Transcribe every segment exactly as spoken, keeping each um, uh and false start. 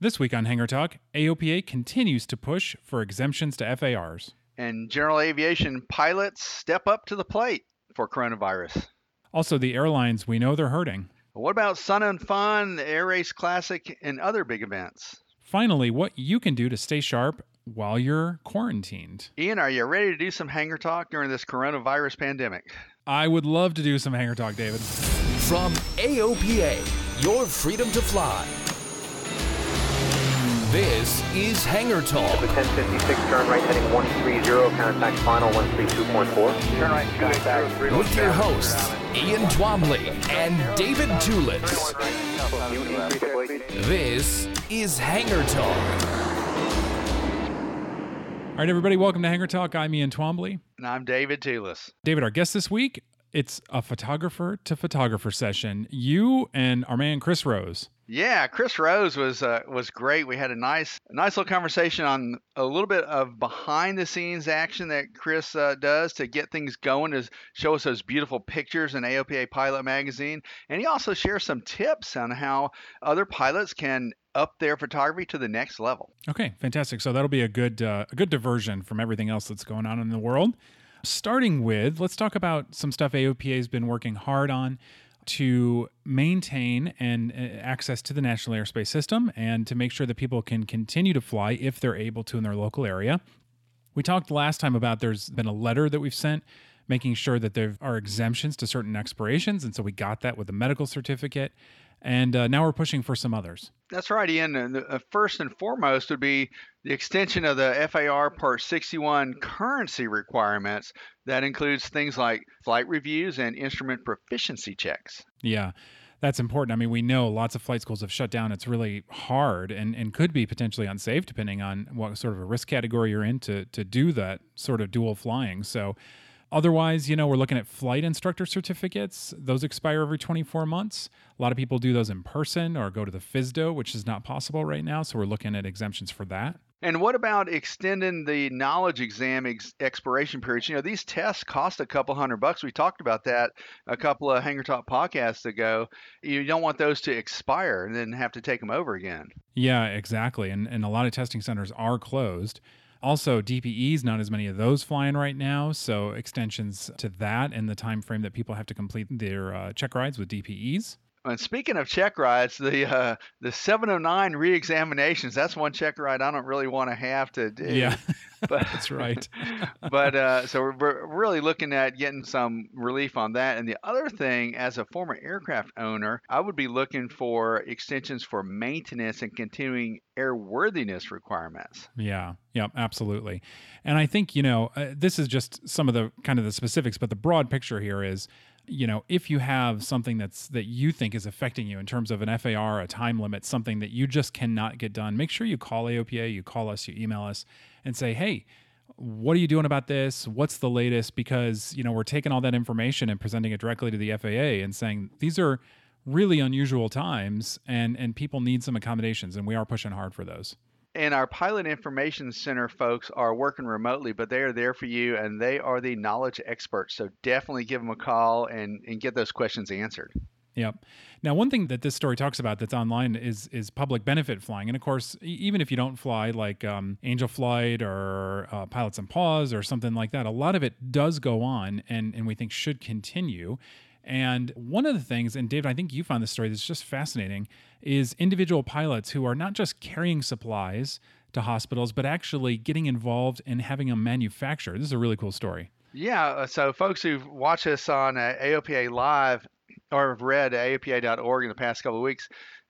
This week on Hangar Talk, A O P A continues to push for exemptions to F A Rs. And general aviation pilots step up to the plate for coronavirus. Also, the airlines, we know they're hurting. What about Sun and Fun, the Air Race Classic, and other big events? Finally, what you can do to stay sharp while you're quarantined. Ian, are you ready to do some Hangar Talk during this coronavirus pandemic? I would love to do some Hangar Talk, David. From A O P A, your freedom to fly. This is Hangar Talk. ten fifty-six, turn right heading one three zero, contact final one three two point four. Turn right, contact three one zero. With your hosts, Ian Twombly and David Tulis. This is Hangar Talk. All right, everybody, welcome to Hangar Talk. I'm Ian Twombly. And I'm David Tulis. David, our guest this week, it's a photographer to photographer session. You and our man, Chris Rose. Yeah, Chris Rose was uh, was great. We had a nice nice little conversation on a little bit of behind the scenes action that Chris uh, does to get things going, to show us those beautiful pictures in A O P A Pilot Magazine. And he also shares some tips on how other pilots can up their photography to the next level. Okay, fantastic. So that'll be a good uh, a good diversion from everything else that's going on in the world. Starting with, let's talk about some stuff A O P A has been working hard on to maintain and uh, access to the National Airspace System and to make sure that people can continue to fly if they're able to in their local area. We talked last time about there's been a letter that we've sent making sure that there are exemptions to certain expirations, and so we got that with the medical certificate, and uh, now we're pushing for some others. That's right, Ian. And the, uh, first and foremost would be the extension of the F A R Part sixty-one currency requirements. That includes things like flight reviews and instrument proficiency checks. Yeah, that's important. I mean, we know lots of flight schools have shut down. It's really hard and, and could be potentially unsafe, depending on what sort of a risk category you're in, to, to do that sort of dual flying. So otherwise, you know, we're looking at flight instructor certificates. Those expire every twenty-four months. A lot of people do those in person or go to the FISDO, which is not possible right now. So we're looking at exemptions for that. And what about extending the knowledge exam ex- expiration periods? You know, these tests cost a couple hundred bucks. We talked about that a couple of Hangar Talk podcasts ago. You don't want those to expire and then have to take them over again. Yeah, exactly. And, and a lot of testing centers are closed. Also, D P Es, not as many of those flying right now, so extensions to that and the time frame that people have to complete their uh, check rides with D P Es. And speaking of check rides, the uh, the seven oh nine reexaminations, that's one check ride I don't really want to have to do. Yeah, but, that's right. but uh, so we're, we're really looking at getting some relief on that. And the other thing, as a former aircraft owner, I would be looking for extensions for maintenance and continuing airworthiness requirements. Yeah, yeah, absolutely. And I think, you know, uh, this is just some of the kind of the specifics, but the broad picture here is, you know, if you have something that's that you think is affecting you in terms of an F A R, a time limit, something that you just cannot get done, make sure you call A O P A, you call us, you email us and say, hey, what are you doing about this? What's the latest? Because, you know, we're taking all that information and presenting it directly to the F A A and saying, these are really unusual times and, and people need some accommodations, and we are pushing hard for those. And our Pilot Information Center folks are working remotely, but they are there for you, and they are the knowledge experts. So definitely give them a call and, and get those questions answered. Yep. Now, one thing that this story talks about that's online is is public benefit flying. And of course, even if you don't fly like um, Angel Flight or uh, Pilots and Paws or something like that, a lot of it does go on and, and we think should continue. And one of the things, and David, I think you found this story that's just fascinating, is individual pilots who are not just carrying supplies to hospitals, but actually getting involved and having them manufactured. This is a really cool story. Yeah. So folks who've watched us on uh, A O P A Live or have read A O P A dot org in the past couple of weeks,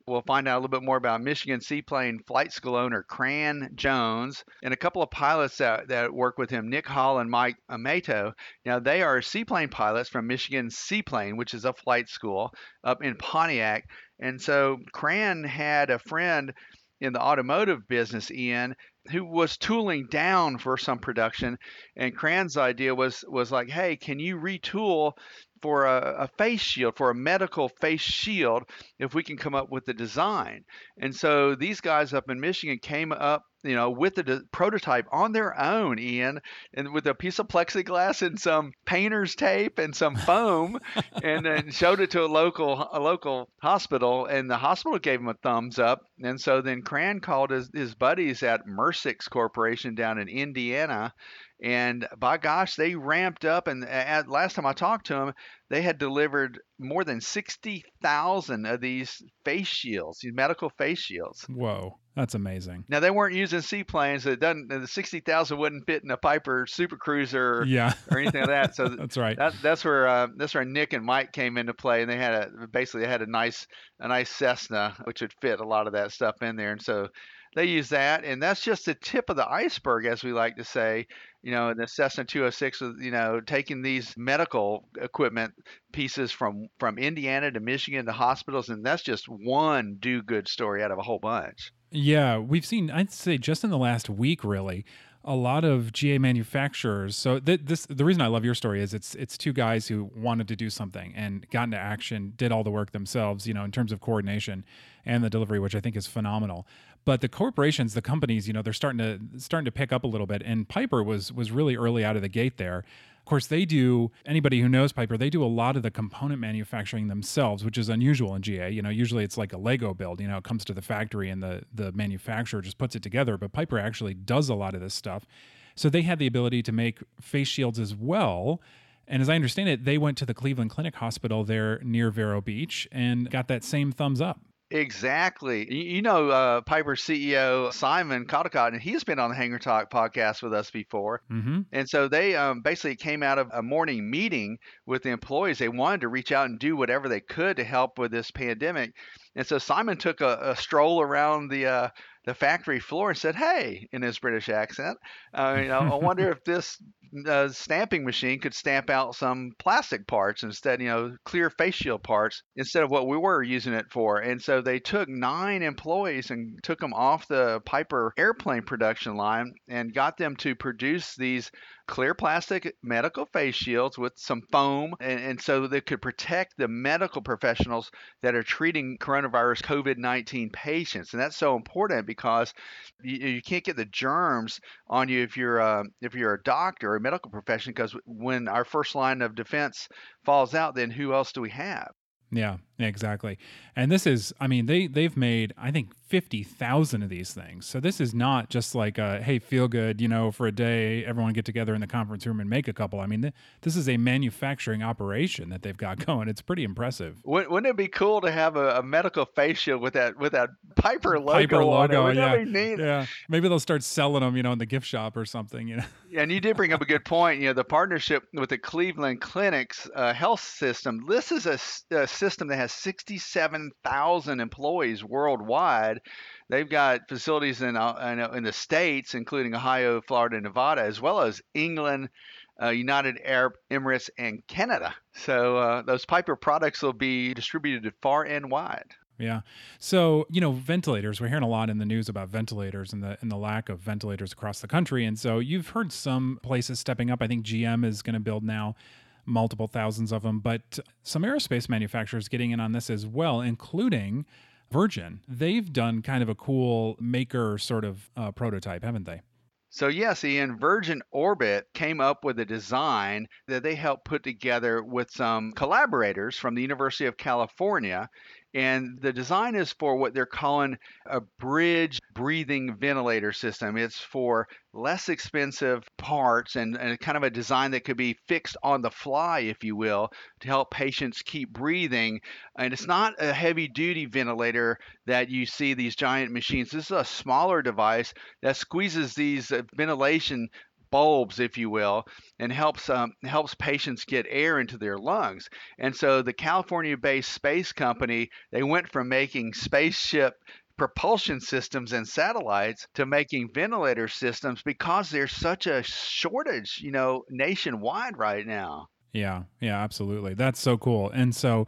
we'll find out a little bit more about Michigan Seaplane flight school owner Cran Jones and a couple of pilots that, that work with him, Nick Hall and Mike Amato. Now, they are seaplane pilots from Michigan Seaplane, which is a flight school up in Pontiac. And so Cran had a friend in the automotive business, Ian, who was tooling down for some production. And Cran's idea was, was like, hey, can you retool for a, a face shield, for a medical face shield, if we can come up with the design. And so these guys up in Michigan came up, you know, with the de- prototype on their own, Ian, and with a piece of plexiglass and some painter's tape and some foam, and then showed it to a local a local hospital, and the hospital gave them a thumbs up. And so then Cran called his, his buddies at Mersix Corporation down in Indiana, and by gosh, they ramped up. And at, last time I talked to them, they had delivered more than sixty thousand of these face shields, these medical face shields. Whoa, that's amazing. Now, they weren't using seaplanes. It doesn't, the sixty thousand wouldn't fit in a Piper Super Cruiser or, yeah. or anything like that. So that's right. That, that's where uh, that's where Nick and Mike came into play, and they had a basically they had a nice a nice Cessna, which would fit a lot of that stuff in there, and so they use that, and that's just the tip of the iceberg, as we like to say. You know, the Cessna two oh six, you know, taking these medical equipment pieces from, from Indiana to Michigan to hospitals, and that's just one do-good story out of a whole bunch. Yeah, we've seen, I'd say just in the last week, really, a lot of G A manufacturers. So th- this, the reason I love your story is it's it's two guys who wanted to do something and got into action, did all the work themselves, you know, in terms of coordination and the delivery, which I think is phenomenal. But the corporations, the companies, you know, they're starting to starting to pick up a little bit. And Piper was was really early out of the gate there. Of course, they do, anybody who knows Piper, they do a lot of the component manufacturing themselves, which is unusual in G A. You know, usually it's like a Lego build, you know, it comes to the factory and the, the manufacturer just puts it together, but Piper actually does a lot of this stuff. So they had the ability to make face shields as well. And as I understand it, they went to the Cleveland Clinic Hospital there near Vero Beach and got that same thumbs up. Exactly. You know, uh, Piper C E O Simon Caldicott, and he's been on the Hangar Talk podcast with us before. Mm-hmm. And so they um, basically came out of a morning meeting with the employees. They wanted to reach out and do whatever they could to help with this pandemic. And so Simon took a, a stroll around the uh, the factory floor and said, hey, in his British accent, uh, you know, I wonder if this uh, stamping machine could stamp out some plastic parts instead, you know, clear face shield parts instead of what we were using it for. And so they took nine employees and took them off the Piper airplane production line and got them to produce these clear plastic medical face shields with some foam, and, and so they could protect the medical professionals that are treating coronavirus COVID nineteen patients. And that's so important because you, you can't get the germs on you if you're uh, if you're a doctor or a medical professional, because when our first line of defense falls out, then who else do we have? Yeah, exactly. And this is, I mean, they, they've made, I think, fifty thousand of these things. So this is not just like, a, hey, feel good, you know, for a day, everyone get together in the conference room and make a couple. I mean, th- this is a manufacturing operation that they've got going. It's pretty impressive. Wouldn't it be cool to have a, a medical face shield with that, with that Piper logo? Piper logo, on it? Yeah. That be neat? Yeah. Maybe they'll start selling them, you know, in the gift shop or something, you know. Yeah, and you did bring up a good point. You know, the partnership with the Cleveland Clinic's uh, health system, this is a, a system that has sixty-seven thousand employees worldwide. They've got facilities in, uh, in the states, including Ohio, Florida, Nevada, as well as England, uh, United Arab Emirates, and Canada. So uh, those Piper products will be distributed far and wide. Yeah. So, you know, ventilators, we're hearing a lot in the news about ventilators and the and the lack of ventilators across the country. And so you've heard some places stepping up. I think G M is going to build now multiple thousands of them, but some aerospace manufacturers getting in on this as well, including Virgin, they've done kind of a cool maker sort of uh, prototype, haven't they? So yes, Ian, Virgin Orbit came up with a design that they helped put together with some collaborators from the University of California. And the design is for what they're calling a bridge breathing ventilator system. It's for less expensive parts and, and kind of a design that could be fixed on the fly, if you will, to help patients keep breathing. And it's not a heavy duty ventilator that you see these giant machines. This is a smaller device that squeezes these ventilation bulbs, if you will, and helps um, helps patients get air into their lungs. And so the California-based space company, they went from making spaceship propulsion systems and satellites to making ventilator systems because there's such a shortage, you know, nationwide right now. Yeah, yeah, absolutely. That's so cool. And so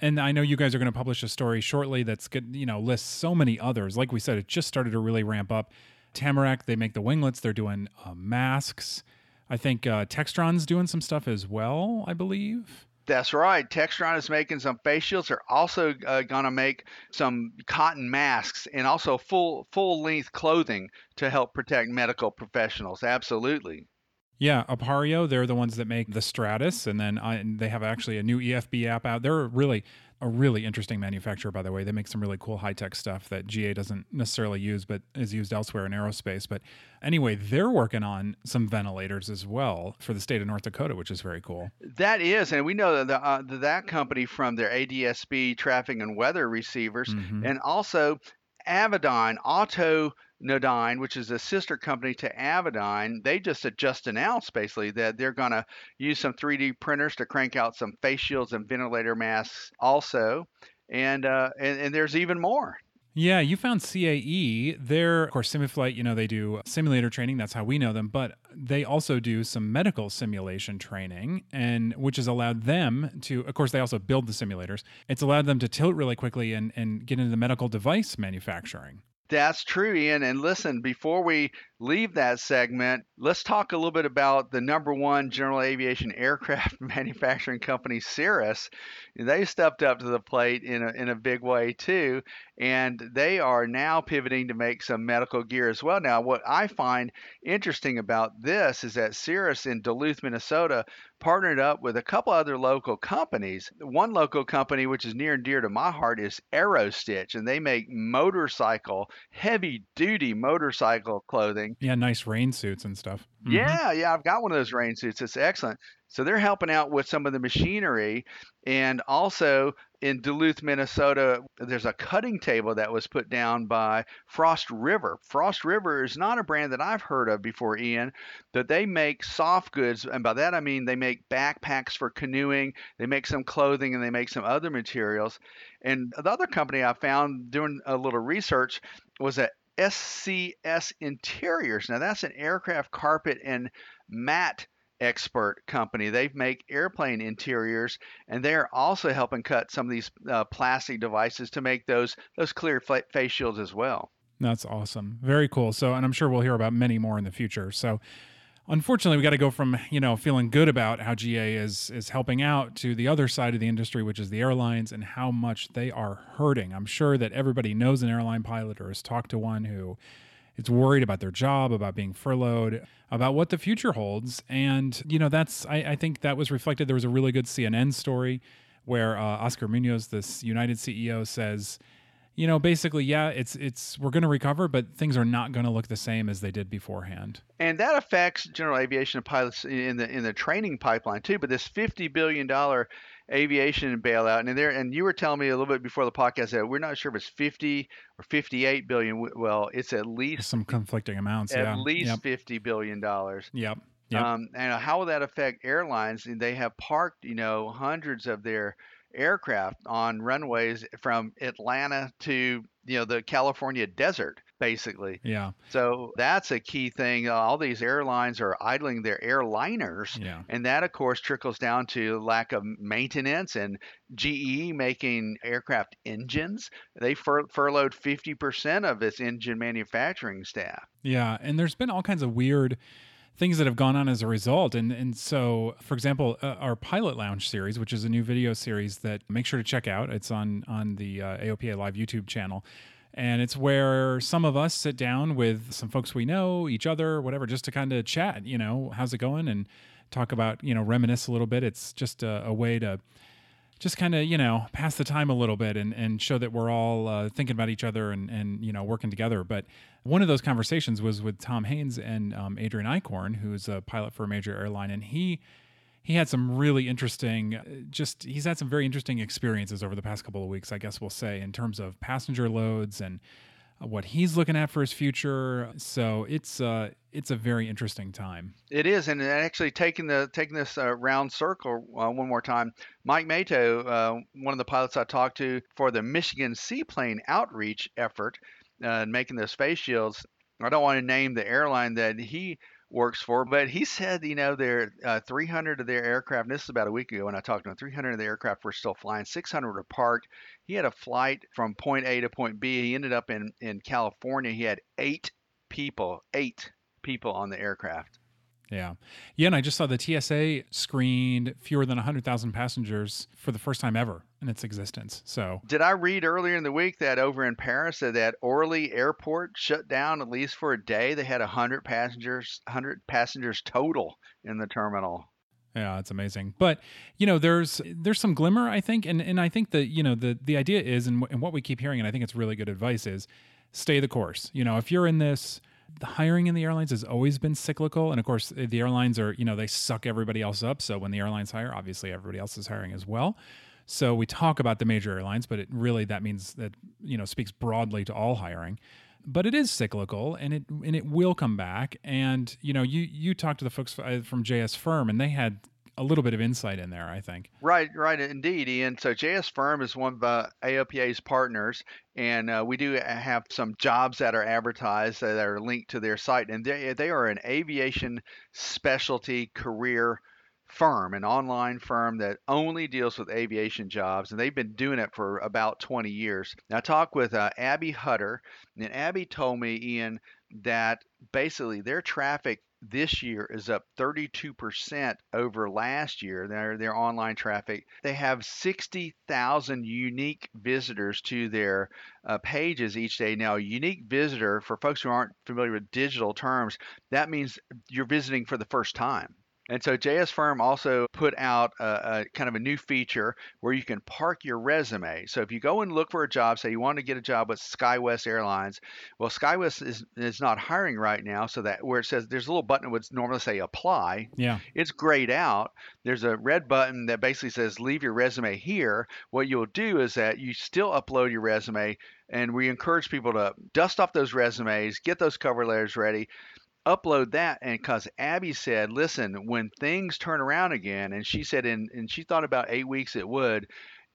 And I know you guys are going to publish a story shortly that's good, you know, lists so many others. Like we said, it just started to really ramp up. Tamarack, they make the winglets. They're doing uh, masks. I think uh, Textron's doing some stuff as well, I believe. That's right. Textron is making some face shields. They're also uh, going to make some cotton masks and also full full length clothing to help protect medical professionals. Absolutely. Yeah, Apario, they're the ones that make the Stratus, and then I, and they have actually a new E F B app out. They're really a really interesting manufacturer, by the way. They make some really cool high-tech stuff that G A doesn't necessarily use, but is used elsewhere in aerospace. But anyway, they're working on some ventilators as well for the state of North Dakota, which is very cool. That is, and we know that the, uh, that company from their A D S B traffic and weather receivers, mm-hmm. and also Avidyne, Auto Nodyne, which is a sister company to Avidyne, they just just announced basically that they're going to use some three D printers to crank out some face shields and ventilator masks also. And, uh, and, and there's even more. Yeah, you found C A E. They're, of course, SimiFlight, you know, they do simulator training. That's how we know them. But they also do some medical simulation training, and which has allowed them to, of course, they also build the simulators. It's allowed them to tilt really quickly and, and get into the medical device manufacturing. That's true, Ian. And listen, before we leave that segment, let's talk a little bit about the number one general aviation aircraft manufacturing company, Cirrus. They stepped up to the plate in a, in a big way, too. And they are now pivoting to make some medical gear as well. Now, what I find interesting about this is that Cirrus in Duluth, Minnesota, partnered up with a couple other local companies. One local company, which is near and dear to my heart, is AeroStitch, and they make motorcycle, heavy-duty motorcycle clothing. Yeah, nice rain suits and stuff. Mm-hmm. Yeah, yeah, I've got one of those rain suits. It's excellent. So they're helping out with some of the machinery, and also in Duluth, Minnesota, there's a cutting table that was put down by Frost River. Frost River is not a brand that I've heard of before, Ian, but they make soft goods. And by that, I mean they make backpacks for canoeing. They make some clothing and they make some other materials. And the other company I found doing a little research was at S C S Interiors. Now, that's an aircraft carpet and mat expert company. They make airplane interiors, and they're also helping cut some of these uh, plastic devices to make those those clear f- face shields as well. That's awesome. Very cool. So, and I'm sure we'll hear about many more in the future. So, unfortunately, we got to go from, you know, feeling good about how G A is is helping out to the other side of the industry, which is the airlines and how much they are hurting. I'm sure that everybody knows an airline pilot or has talked to one who it's worried about their job, about being furloughed, about what the future holds. And, you know, that's, I, I think that was reflected. There was a really good C N N story where uh, Oscar Munoz, this United C E O, says, you know, basically, yeah, it's it's we're going to recover, but things are not going to look the same as they did beforehand. And that affects general aviation pilots in the in the training pipeline too. But this fifty billion dollars aviation bailout, and there, and you were telling me a little bit before the podcast that we're not sure if it's fifty or fifty-eight billion. Well, it's at least some conflicting amounts. At yeah. least yep. fifty billion dollars. Yep. Yep. Um, and how will that affect airlines? They have parked, you know, hundreds of their aircraft on runways from Atlanta to, you know, the California desert, basically. Yeah. So that's a key thing. All these airlines are idling their airliners. Yeah. And that, of course, trickles down to lack of maintenance, and G E making aircraft engines. They fur- furloughed fifty percent of its engine manufacturing staff. Yeah. And there's been all kinds of weird things that have gone on as a result. And and so, for example, uh, our Pilot Lounge series, which is a new video series that make sure to check out. It's on, on the uh, A O P A Live YouTube channel. And it's where some of us sit down with some folks we know, each other, whatever, just to kind of chat, you know, how's it going? And talk about, you know, reminisce a little bit. It's just a, a way to just kind of, you know, pass the time a little bit and, and show that we're all uh, thinking about each other and, and, you know, working together. But one of those conversations was with Tom Haynes and um, Adrian Eichhorn, who's a pilot for a major airline. And he he had some really interesting, just he's had some very interesting experiences over the past couple of weeks, I guess we'll say, in terms of passenger loads and what he's looking at for his future. So it's uh, it's a very interesting time. It is. And actually taking the taking this uh, round circle uh, one more time, Mike Amato, uh, one of the pilots I talked to for the Michigan Seaplane outreach effort and uh, making those face shields, I don't want to name the airline that he works for, but he said, you know, there uh, three hundred of their aircraft, and this is about a week ago when I talked to him, three hundred of the aircraft were still flying, six hundred were parked. He had a flight from point A to point B. He ended up in, in California. He had eight people, eight people on the aircraft. Yeah. Yeah, and I just saw the T S A screened fewer than one hundred thousand passengers for the first time ever in its existence. So, did I read earlier in the week that over in Paris that, that Orly Airport shut down at least for a day? They had one hundred passengers, one hundred passengers total in the terminal. Yeah, that's amazing. But, you know, there's there's some glimmer, I think, and and I think that, you know, the the idea is and, and what we keep hearing, and I think it's really good advice, is stay the course. You know, if you're in this, the hiring in the airlines has always been cyclical. And of course, the airlines are, you know, they suck everybody else up. So when the airlines hire, obviously everybody else is hiring as well. So we talk about the major airlines, but it really, that means that, you know, speaks broadly to all hiring. But it is cyclical and it and it will come back. And, you know, you, you talked to the folks from J S Firm and they had a little bit of insight in there, I think. Right, right, indeed, Ian. So J S Firm is one of uh, A O P A's partners, and uh, we do have some jobs that are advertised that are linked to their site, and they they are an aviation specialty career firm, an online firm that only deals with aviation jobs, and they've been doing it for about twenty years. Now, I talked with uh, Abby Hutter, and Abby told me, Ian, that basically their traffic this year is up thirty-two percent over last year. Their their online traffic. They have sixty thousand unique visitors to their uh, pages each day. Now, a unique visitor, for folks who aren't familiar with digital terms, that means you're visiting for the first time. And so J S Firm also put out a, a kind of a new feature where you can park your resume. So if you go and look for a job, say you want to get a job with SkyWest Airlines, well, SkyWest is, is not hiring right now. So that where it says there's a little button that would normally say apply, yeah, it's grayed out. There's a red button that basically says leave your resume here. What you'll do is that you still upload your resume, and we encourage people to dust off those resumes, get those cover letters ready, upload that. And because Abby said, listen, when things turn around again, and she said, in, and she thought about eight weeks it would,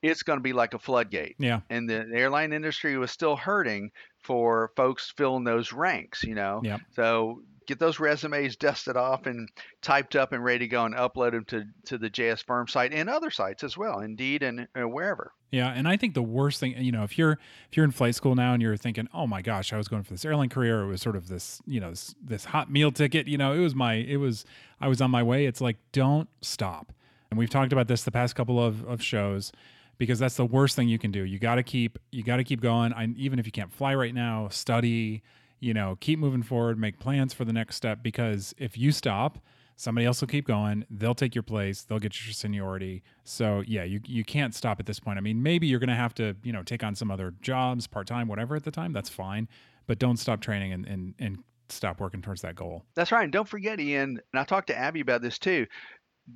it's going to be like a floodgate. Yeah. And the airline industry was still hurting for folks filling those ranks, you know. Yeah. So get those resumes dusted off and typed up and ready to go and upload them to, to the J S Firm site and other sites as well, Indeed and, and wherever. Yeah. And I think the worst thing, you know, if you're, if you're in flight school now and you're thinking, oh my gosh, I was going for this airline career. It was sort of this, you know, this, this hot meal ticket, you know, it was my, it was, I was on my way. It's like, don't stop. And we've talked about this the past couple of, of shows, because that's the worst thing you can do. You got to keep, you got to keep going. I, even if you can't fly right now, study, you know, keep moving forward, make plans for the next step, because if you stop, somebody else will keep going. They'll take your place. They'll get your seniority. So yeah, you you can't stop at this point. I mean, maybe you're going to have to, you know, take on some other jobs, part-time, whatever at the time. That's fine. But don't stop training and, and, and stop working towards that goal. That's right. And don't forget, Ian, and I talked to Abby about this too,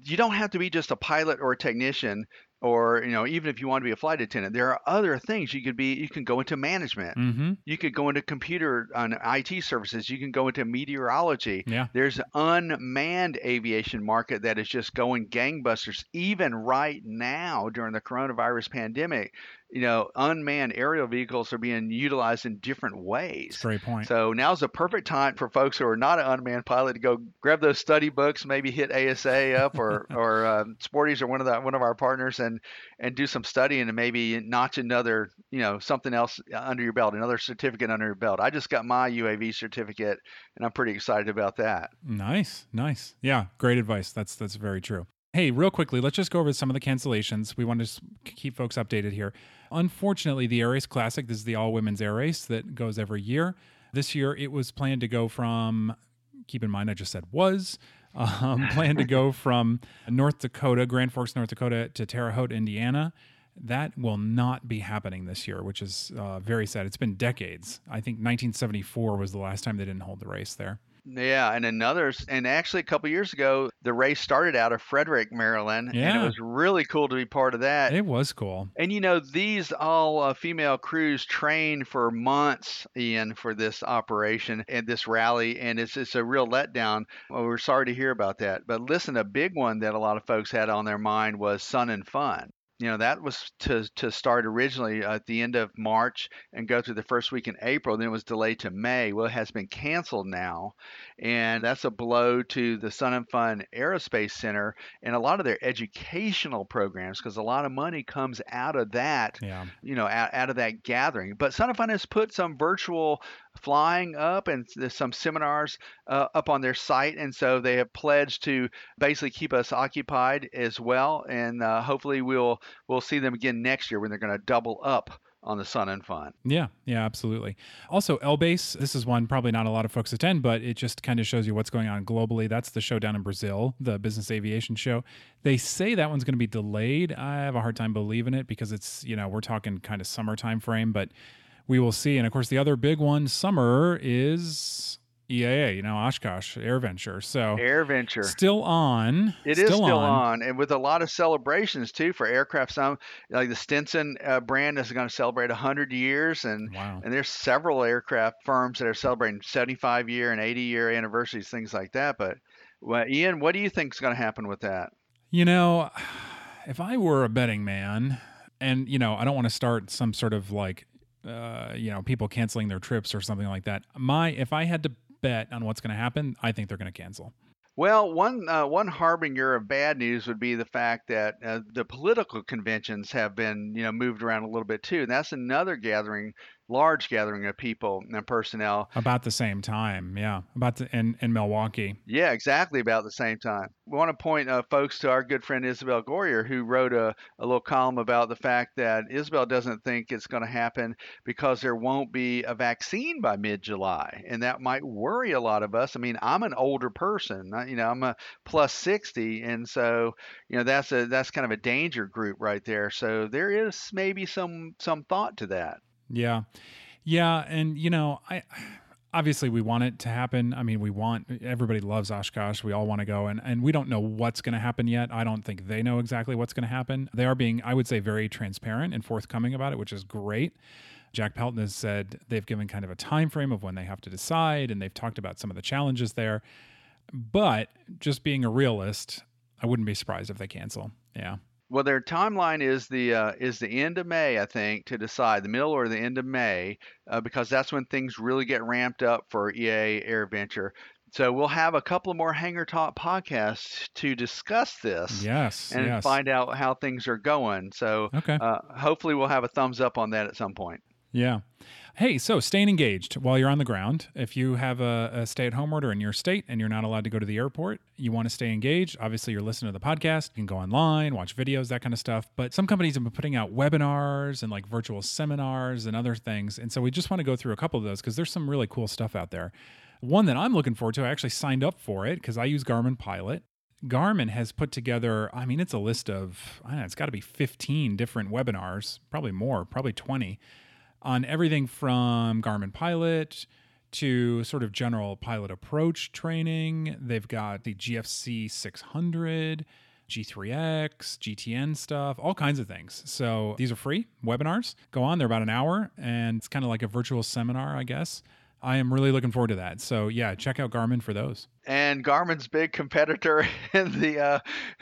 you don't have to be just a pilot or a technician, or, you know, even if you want to be a flight attendant, there are other things you could be. You can go into management. Mm-hmm. You could go into computer on I T services. You can go into meteorology. Yeah. There's an unmanned aviation market that is just going gangbusters, even right now during the coronavirus pandemic. you know, unmanned aerial vehicles are being utilized in different ways. That's a great point. So now's the perfect time for folks who are not an unmanned pilot to go grab those study books, maybe hit A S A up or or um, Sporties or one of the one of our partners, and and do some studying and maybe notch another, you know, something else under your belt, another certificate under your belt. I just got my U A V certificate, and I'm pretty excited about that. Nice, nice. Yeah, great advice. That's that's very true. Hey, real quickly, let's just go over some of the cancellations. We want to keep folks updated here. Unfortunately, the Air Race Classic, this is the all-women's air race that goes every year. This year, it was planned to go from, keep in mind, I just said was, um, planned to go from North Dakota, Grand Forks, North Dakota, to Terre Haute, Indiana. That will not be happening this year, which is uh, very sad. It's been decades. I think nineteen seventy-four was the last time they didn't hold the race there. Yeah, and another, and actually a couple of years ago, the race started out of Frederick, Maryland, yeah. and it was really cool to be part of that. It was cool. And, you know, these all-female uh, crews trained for months, Ian, for this operation and this rally, and it's it's a real letdown. Well, we're sorry to hear about that. But listen, a big one that a lot of folks had on their mind was Sun and Fun. You know, that was to to start originally at the end of March and go through the first week in April. Then it was delayed to May. Well, it has been canceled now. And that's a blow to the Sun and Fun Aerospace Center and a lot of their educational programs, because a lot of money comes out of that, yeah. you know, out, out of that gathering. But Sun and Fun has put some virtual flying up and some seminars uh, up on their site. And so they have pledged to basically keep us occupied as well. And uh, hopefully we'll we'll see them again next year when they're going to double up on the Sun and Fun. Yeah, yeah, absolutely. Also, L-Base, this is one probably not a lot of folks attend, but it just kind of shows you what's going on globally. That's the show down in Brazil, the business aviation show. They say that one's going to be delayed. I have a hard time believing it because it's, you know, we're talking kind of summertime frame, but we will see. And of course, the other big one summer is E A A, you know, Oshkosh, AirVenture. So AirVenture. Still on. It is still on. on. And with a lot of celebrations, too, for aircraft. Some, like the Stinson uh, brand is going to celebrate one hundred years. And, wow. and there's several aircraft firms that are celebrating seventy-five year and eighty year anniversaries, things like that. But, well, Ian, what do you think is going to happen with that? You know, if I were a betting man, and, you know, I don't want to start some sort of like, Uh, you know, people canceling their trips or something like that. My, if I had to bet on what's going to happen, I think they're going to cancel. Well, one uh, one harbinger of bad news would be the fact that uh, the political conventions have been, you know, moved around a little bit too. And that's another gathering, large gathering of people and personnel. About the same time, yeah. About the, in, in Milwaukee. Yeah, exactly, about the same time. We want to point uh, folks to our good friend Isabel Goyer, who wrote a, a little column about the fact that Isabel doesn't think it's going to happen because there won't be a vaccine by mid-July. And that might worry a lot of us. I mean, I'm an older person. I, you know, I'm a plus sixty. And so, you know, that's a that's kind of a danger group right there. So there is maybe some some thought to that. Yeah. Yeah. And, you know, I obviously we want it to happen. I mean, we want, everybody loves Oshkosh. We all want to go. And, and we don't know what's going to happen yet. I don't think they know exactly what's going to happen. They are being, I would say, very transparent and forthcoming about it, which is great. Jack Pelton has said they've given kind of a time frame of when they have to decide, and they've talked about some of the challenges there. But just being a realist, I wouldn't be surprised if they cancel. Yeah. Well, their timeline is the uh, is the end of May, I think, to decide, the middle or the end of May, uh, because that's when things really get ramped up for E A AirVenture. So we'll have a couple more Hangar Talk podcasts to discuss this yes, and yes. find out how things are going. So okay. uh, hopefully we'll have a thumbs up on that at some point. Yeah. Hey, so staying engaged while you're on the ground. If you have a, a stay-at-home order in your state and you're not allowed to go to the airport, you want to stay engaged. Obviously, you're listening to the podcast. You can go online, watch videos, that kind of stuff. But some companies have been putting out webinars and like virtual seminars and other things. And so we just want to go through a couple of those because there's some really cool stuff out there. One that I'm looking forward to, I actually signed up for it because I use Garmin Pilot. Garmin has put together, I mean, it's a list of, I don't know, it's got to be fifteen different webinars, probably more, probably twenty, on everything from Garmin Pilot to sort of general pilot approach training. They've got the G F C six hundred, G three X, G T N stuff, all kinds of things. So these are free webinars. Go on, they're about an hour, and it's kind of like a virtual seminar, I guess. I am really looking forward to that. So yeah, check out Garmin for those. And Garmin's big competitor in the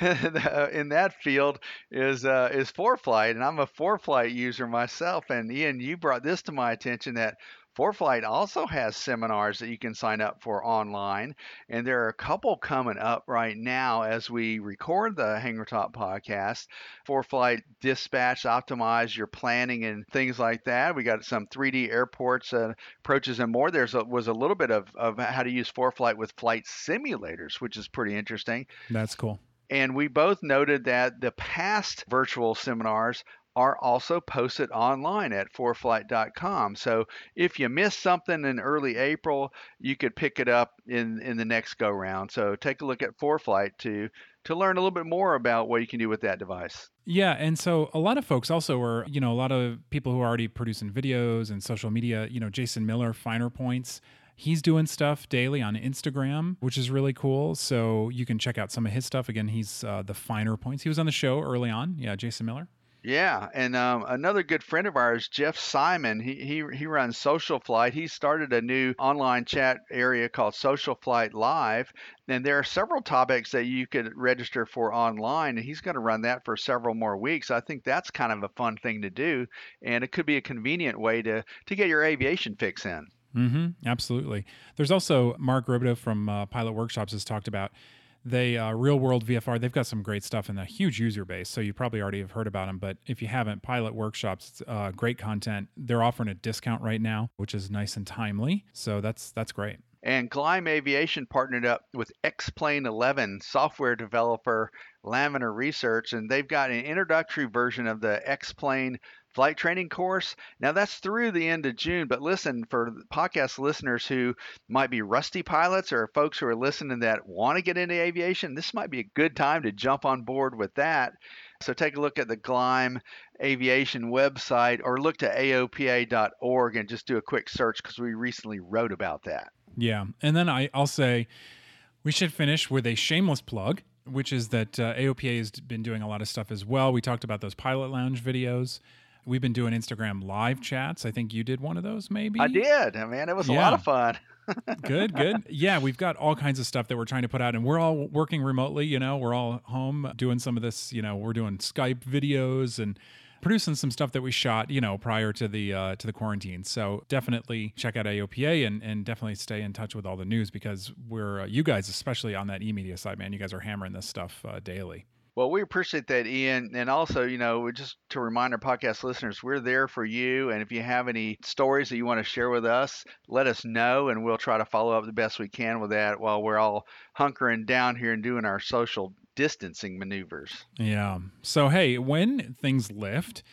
uh, in that field is uh, is ForeFlight, and I'm a ForeFlight user myself. And Ian, you brought this to my attention that ForeFlight also has seminars that you can sign up for online, and there are a couple coming up right now as we record the Hangar Talk podcast. ForeFlight Dispatch, Optimize Your Planning and things like that. We got some three D airports, uh, approaches, and more. There was a little bit of, of how to use ForeFlight with flight simulators, which is pretty interesting. That's cool. And we both noted that the past virtual seminars are also posted online at foreflight dot com. So if you missed something in early April, you could pick it up in, in the next go round. So take a look at ForeFlight to, to learn a little bit more about what you can do with that device. Yeah. And so a lot of folks also are, you know, a lot of people who are already producing videos and social media, you know, Jason Miller, Finer Points, he's doing stuff daily on Instagram, which is really cool. So you can check out some of his stuff. Again, he's uh, the Finer Points. He was on the show early on. Yeah. Jason Miller. Yeah, and um, another good friend of ours, Jeff Simon, he, he he runs Social Flight. He started a new online chat area called Social Flight Live, and there are several topics that you could register for online, and he's going to run that for several more weeks. I think that's kind of a fun thing to do, and it could be a convenient way to, to get your aviation fix in. Mm-hmm, absolutely. There's also Mark Roboto from uh, Pilot Workshops has talked about They uh, Real World V F R, they've got some great stuff and a huge user base, so you probably already have heard about them. But if you haven't, Pilot Workshops, uh, great content. They're offering a discount right now, which is nice and timely. So that's that's great. And Gleim Aviation partnered up with X-Plane eleven software developer Lavender Research, and they've got an introductory version of the X-Plane flight training course. Now that's through the end of June, but listen, for podcast listeners who might be rusty pilots or folks who are listening that want to get into aviation, this might be a good time to jump on board with that. So take a look at the Gleim Aviation website or look to A O P A dot org and just do a quick search because we recently wrote about that. Yeah. And then I, I'll say we should finish with a shameless plug, which is that uh, A O P A has been doing a lot of stuff as well. We talked about those Pilot Lounge videos. We've been doing Instagram live chats. I think you did one of those maybe. I did. I mean, it was yeah. a lot of fun. Good, good. Yeah, we've got all kinds of stuff that we're trying to put out, and we're all working remotely, you know, we're all home doing some of this, you know, we're doing Skype videos and producing some stuff that we shot, you know, prior to the uh, to the quarantine. So definitely check out A O P A and, and definitely stay in touch with all the news because we're, uh, you guys, especially on that e-media side, man, you guys are hammering this stuff uh, daily. Well, we appreciate that, Ian. And also, you know, just to remind our podcast listeners, we're there for you. And if you have any stories that you want to share with us, let us know. And we'll try to follow up the best we can with that while we're all hunkering down here and doing our social distancing maneuvers. Yeah. So, hey, when things lift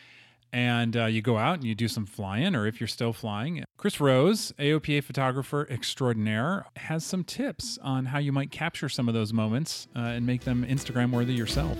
and uh, you go out and you do some flying, or if you're still flying, Chris Rose, A O P A photographer extraordinaire, has some tips on how you might capture some of those moments uh, and make them Instagram worthy yourself.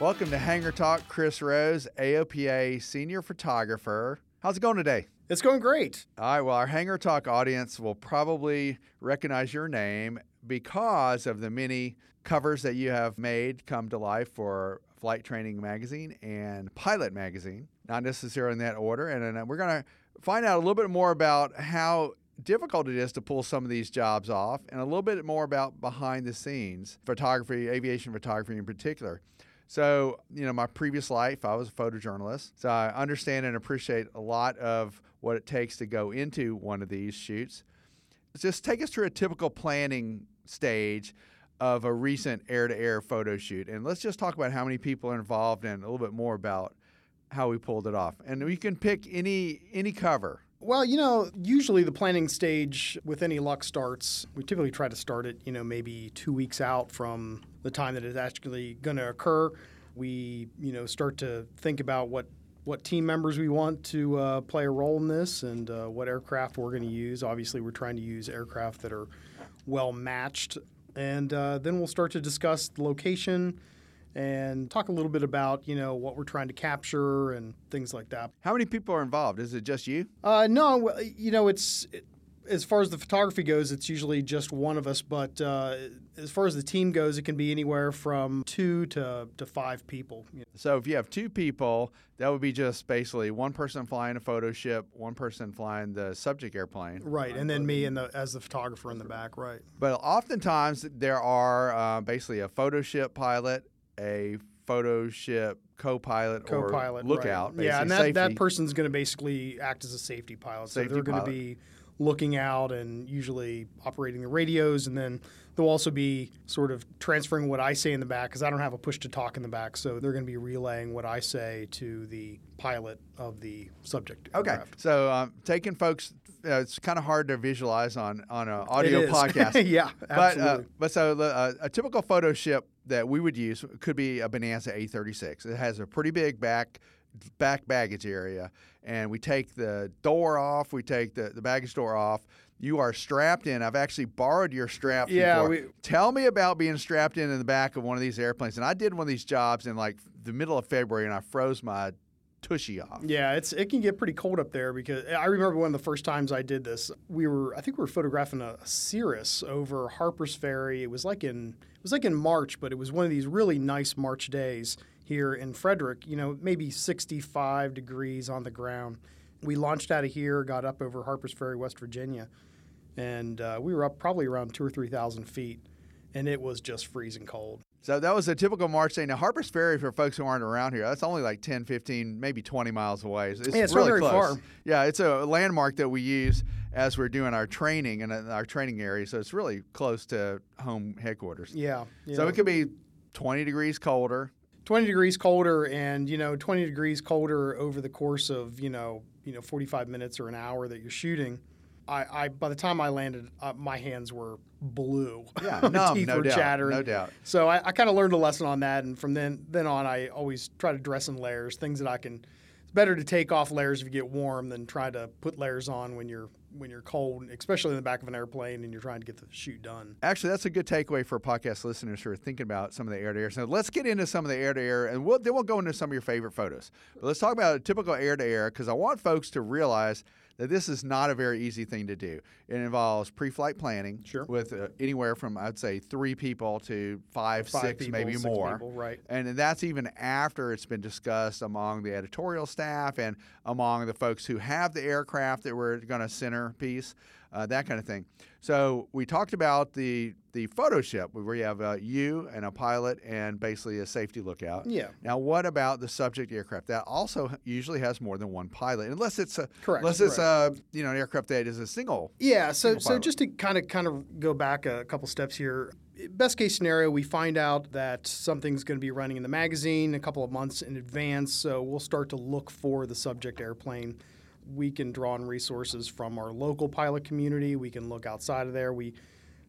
Welcome to Hangar Talk, Chris Rose, A O P A senior photographer. How's it going today? It's going great. All right, well, our Hangar Talk audience will probably recognize your name because of the many covers that you have made come to life for Flight Training Magazine and Pilot Magazine, not necessarily in that order. And, and we're going to find out a little bit more about how difficult it is to pull some of these jobs off and a little bit more about behind the scenes photography, aviation photography in particular. So, you know, my previous life, I was a photojournalist. So I understand and appreciate a lot of what it takes to go into one of these shoots. Just take us through a typical planning stage of a recent air-to-air photo shoot. And let's just talk about how many people are involved and a little bit more about how we pulled it off. And we can pick any any cover. Well, you know, usually the planning stage with any luck starts. We typically try to start it, you know, maybe two weeks out from the time that it's actually going to occur. We, you know, start to think about what, what team members we want to uh, play a role in this and uh, what aircraft we're going to use. Obviously, we're trying to use aircraft that are well matched. And uh, then we'll start to discuss the location and talk a little bit about, you know, what we're trying to capture and things like that. How many people are involved? Is it just you? Uh, no, you know, it's it, as far as the photography goes, it's usually just one of us. But uh, as far as the team goes, it can be anywhere from two to, to five people. You know. So if you have two people, that would be just basically one person flying a photo ship, one person flying the subject airplane. Right, and then me and the, as the photographer in the back, right. But oftentimes there are uh, basically a photo ship pilot, a photo ship co-pilot, co-pilot or lookout. Right. Yeah, and that, that person's going to basically act as a safety pilot. So safety they're going to be looking out and usually operating the radios, and then they'll also be sort of transferring what I say in the back because I don't have a push-to-talk in the back, so they're going to be relaying what I say to the pilot of the subject. Okay, aircraft. So um, taking folks, uh, it's kind of hard to visualize on on an audio podcast. Yeah, absolutely. But, uh, but so uh, a typical photo ship that we would use could be a Bonanza A thirty-six. It has a pretty big back. back baggage area, and we take the door off, we take the, the baggage door off. You are strapped in. I've actually borrowed your strap yeah, before. We, Tell me about being strapped in in the back of one of these airplanes. And I did one of these jobs in like the middle of February, and I froze my tushy off. Yeah, it's it can get pretty cold up there because I remember one of the first times I did this, we were, I think we were photographing a Cirrus over Harper's Ferry. It was like in, it was like in March, but it was one of these really nice March days here in Frederick, you know, maybe sixty-five degrees on the ground. We launched out of here, got up over Harper's Ferry, West Virginia, and uh, we were up probably around two or three thousand feet, and it was just freezing cold. So that was a typical March day. Now, Harper's Ferry, for folks who aren't around here, that's only like ten, fifteen, maybe twenty miles away. It's, yeah, it's really very close. Far. Yeah, it's a landmark that we use as we're doing our training and our training area, so it's really close to home headquarters. Yeah. So know. It could be twenty degrees colder. twenty degrees colder, and, you know, twenty degrees colder over the course of, you know, you know, forty-five minutes or an hour that you're shooting. I, I by the time I landed, uh, my hands were blue. Yeah, numb, my teeth no were doubt, chattering. No doubt. So I, I kind of learned a lesson on that, and from then then on, I always try to dress in layers, things that I can. It's better to take off layers if you get warm than try to put layers on when you're. when you're cold, especially in the back of an airplane and you're trying to get the shoot done. Actually, that's a good takeaway for podcast listeners who are thinking about some of the air-to-air. So let's get into some of the air-to-air, and we'll, then we'll go into some of your favorite photos. But let's talk about a typical air-to-air, because I want folks to realize that this is not a very easy thing to do. It involves pre-flight planning sure. with uh, anywhere from, I'd say, three people to five, five six, people, maybe six more. People, right. And that's even after it's been discussed among the editorial staff and among the folks who have the aircraft that we're going to center piece, uh, that kind of thing. So we talked about the, the photo ship where you have uh, you and a pilot and basically a safety lookout. Yeah. Now, what about the subject aircraft? That also usually has more than one pilot, unless it's a correct, unless it's correct. a you know an aircraft that is a single. Yeah. So single so pilot. Just to kind of kind of go back a couple steps here. Best case scenario, we find out that something's going to be running in the magazine a couple of months in advance. So we'll start to look for the subject airplane. We can draw on resources from our local pilot community. We can look outside of there. We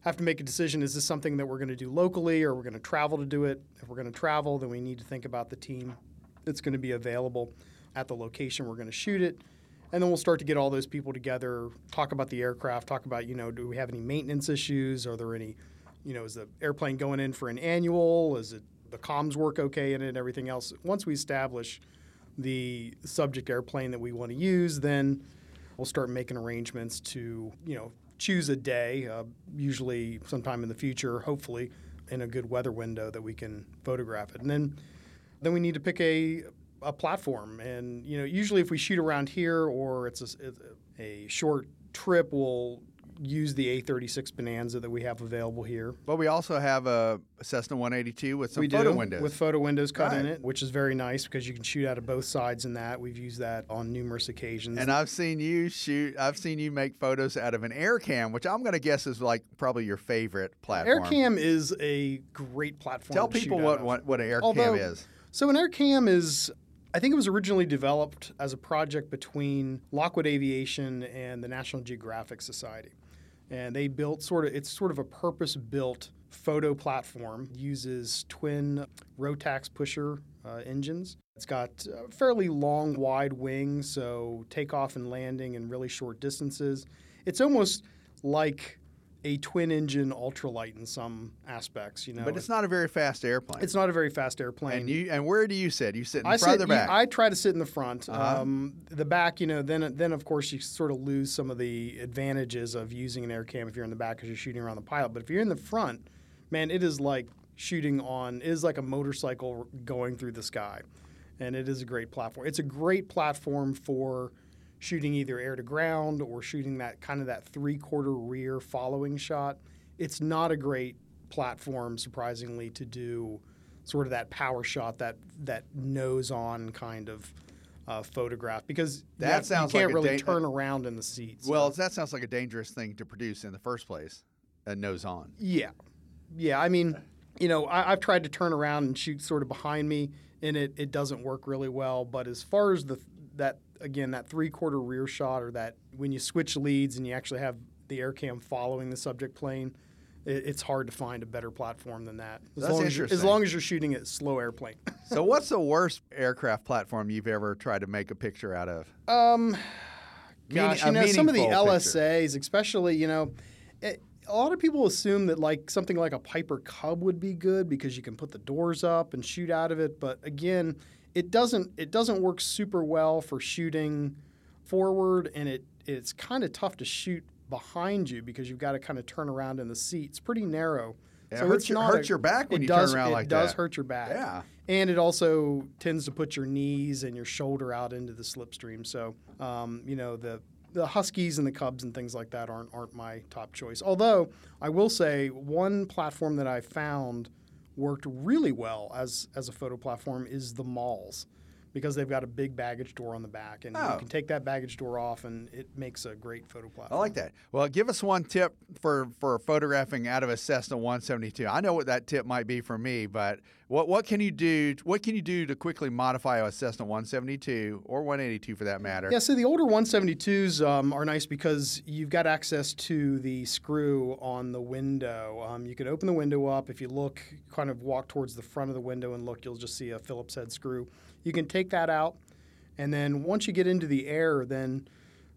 have to make a decision. Is this something that we're going to do locally or we're going to travel to do it? If we're going to travel, then we need to think about the team that's going to be available at the location we're going to shoot it. And then we'll start to get all those people together, talk about the aircraft, talk about, you know, do we have any maintenance issues? Are there any, you know, is the airplane going in for an annual? Is it the comms work okay in it and everything else? Once we establish the subject airplane that we want to use, then we'll start making arrangements to, you know, choose a day, uh, usually sometime in the future, hopefully, in a good weather window that we can photograph it. And then then we need to pick a a platform. And, you know, usually if we shoot around here or it's a, a short trip, we'll use the A thirty-six Bonanza that we have available here. But we also have a Cessna one eighty-two with some we photo do, windows. With photo windows cut right. in it, which is very nice because you can shoot out of both sides in that. We've used that on numerous occasions. And I've seen you shoot, I've seen you make photos out of an AirCam, which I'm going to guess is like probably your favorite platform. AirCam is a great platform. Tell to people shoot what, out what, what an AirCam is. So an AirCam is, I think it was originally developed as a project between Lockwood Aviation and the National Geographic Society. And they built sort of, it's sort of a purpose-built photo platform. It uses twin Rotax pusher uh, engines. It's got a fairly long, wide wing, so takeoff and landing in really short distances. It's almost like a twin-engine ultralight in some aspects, you know. But it's not a very fast airplane. It's not a very fast airplane. And you and where do you sit? You sit in the I front sit, or the back? I try to sit in the front. Uh-huh. Um, the back, you know, then, then of course you sort of lose some of the advantages of using an air cam if you're in the back because you're shooting around the pilot. But if you're in the front, man, it is like shooting on, it is like a motorcycle going through the sky. And it is a great platform. It's a great platform for shooting either air to ground or shooting that kind of that three-quarter rear following shot. It's not a great platform, surprisingly, to do sort of that power shot, that that nose-on kind of uh, photograph, because that you, have, you can't like really da- turn around in the seats. So. Well, that sounds like a dangerous thing to produce in the first place, a nose-on. Yeah. Yeah, I mean, you know, I, I've tried to turn around and shoot sort of behind me, and it, it doesn't work really well. But as far as the that – again, that three-quarter rear shot, or that when you switch leads and you actually have the air cam following the subject plane, it, it's hard to find a better platform than that. As That's long interesting. As, as long as you're shooting at slow airplane. So what's the worst aircraft platform you've ever tried to make a picture out of? Um, gosh, Meaning, you know, some of the L S As, picture. especially, you know, it, a lot of people assume that like something like a Piper Cub would be good because you can put the doors up and shoot out of it. But again, It doesn't it doesn't work super well for shooting forward, and it it's kind of tough to shoot behind you because you've got to kind of turn around in the seat. It's pretty narrow. It so hurts, it's not your, hurts a, your back when you does, turn around like that. It does hurt your back. Yeah. And it also tends to put your knees and your shoulder out into the slipstream. So, um, you know, the, the Huskies and the Cubs and things like that aren't aren't my top choice. Although, I will say one platform that I found worked really well as as a photo platform is the Mauls, because they've got a big baggage door on the back, and oh. you can take that baggage door off, and it makes a great photo platform. I like that. Well, give us one tip for, for photographing out of a Cessna one seventy-two. I know what that tip might be for me, but what what can you do? What can you do to quickly modify a Cessna one seventy-two or one eighty-two for that matter? Yeah, so the older one seventy-twos um, are nice because you've got access to the screw on the window. Um, you can open the window up. If you look, kind of walk towards the front of the window and look, you'll just see a Phillips head screw. You can take that out, and then once you get into the air, then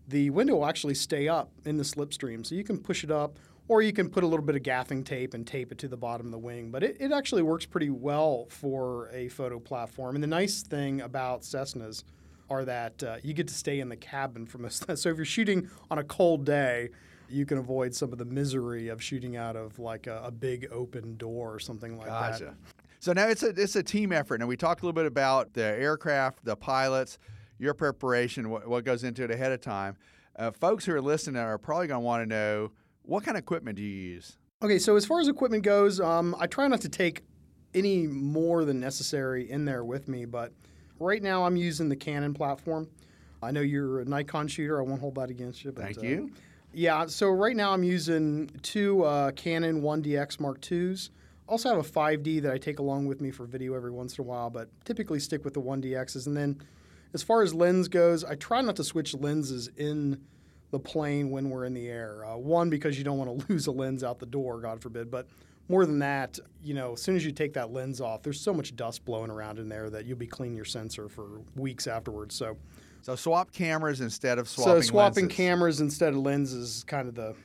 the window will actually stay up in the slipstream. So you can push it up, or you can put a little bit of gaffing tape and tape it to the bottom of the wing. But it, it actually works pretty well for a photo platform. And the nice thing about Cessnas are that uh, you get to stay in the cabin for most of that. So if you're shooting on a cold day, you can avoid some of the misery of shooting out of like a, a big open door or something like gotcha. that. So now it's a it's a team effort, and we talked a little bit about the aircraft, the pilots, your preparation, what, what goes into it ahead of time. Uh, folks who are listening are probably going to want to know, what kind of equipment do you use? Okay, so as far as equipment goes, um, I try not to take any more than necessary in there with me, but right now I'm using the Canon platform. I know you're a Nikon shooter. I won't hold that against you. But, Thank you. Uh, yeah, so right now I'm using two uh, Canon one D X Mark twos. Also have a five D that I take along with me for video every once in a while, but typically stick with the one D Xs. And then as far as lens goes, I try not to switch lenses in the plane when we're in the air. Uh, one, because you don't want to lose a lens out the door, God forbid. But more than that, you know, as soon as you take that lens off, there's so much dust blowing around in there that you'll be cleaning your sensor for weeks afterwards. So so swap cameras instead of swapping lenses. So swapping lenses. cameras instead of lenses is kind of the...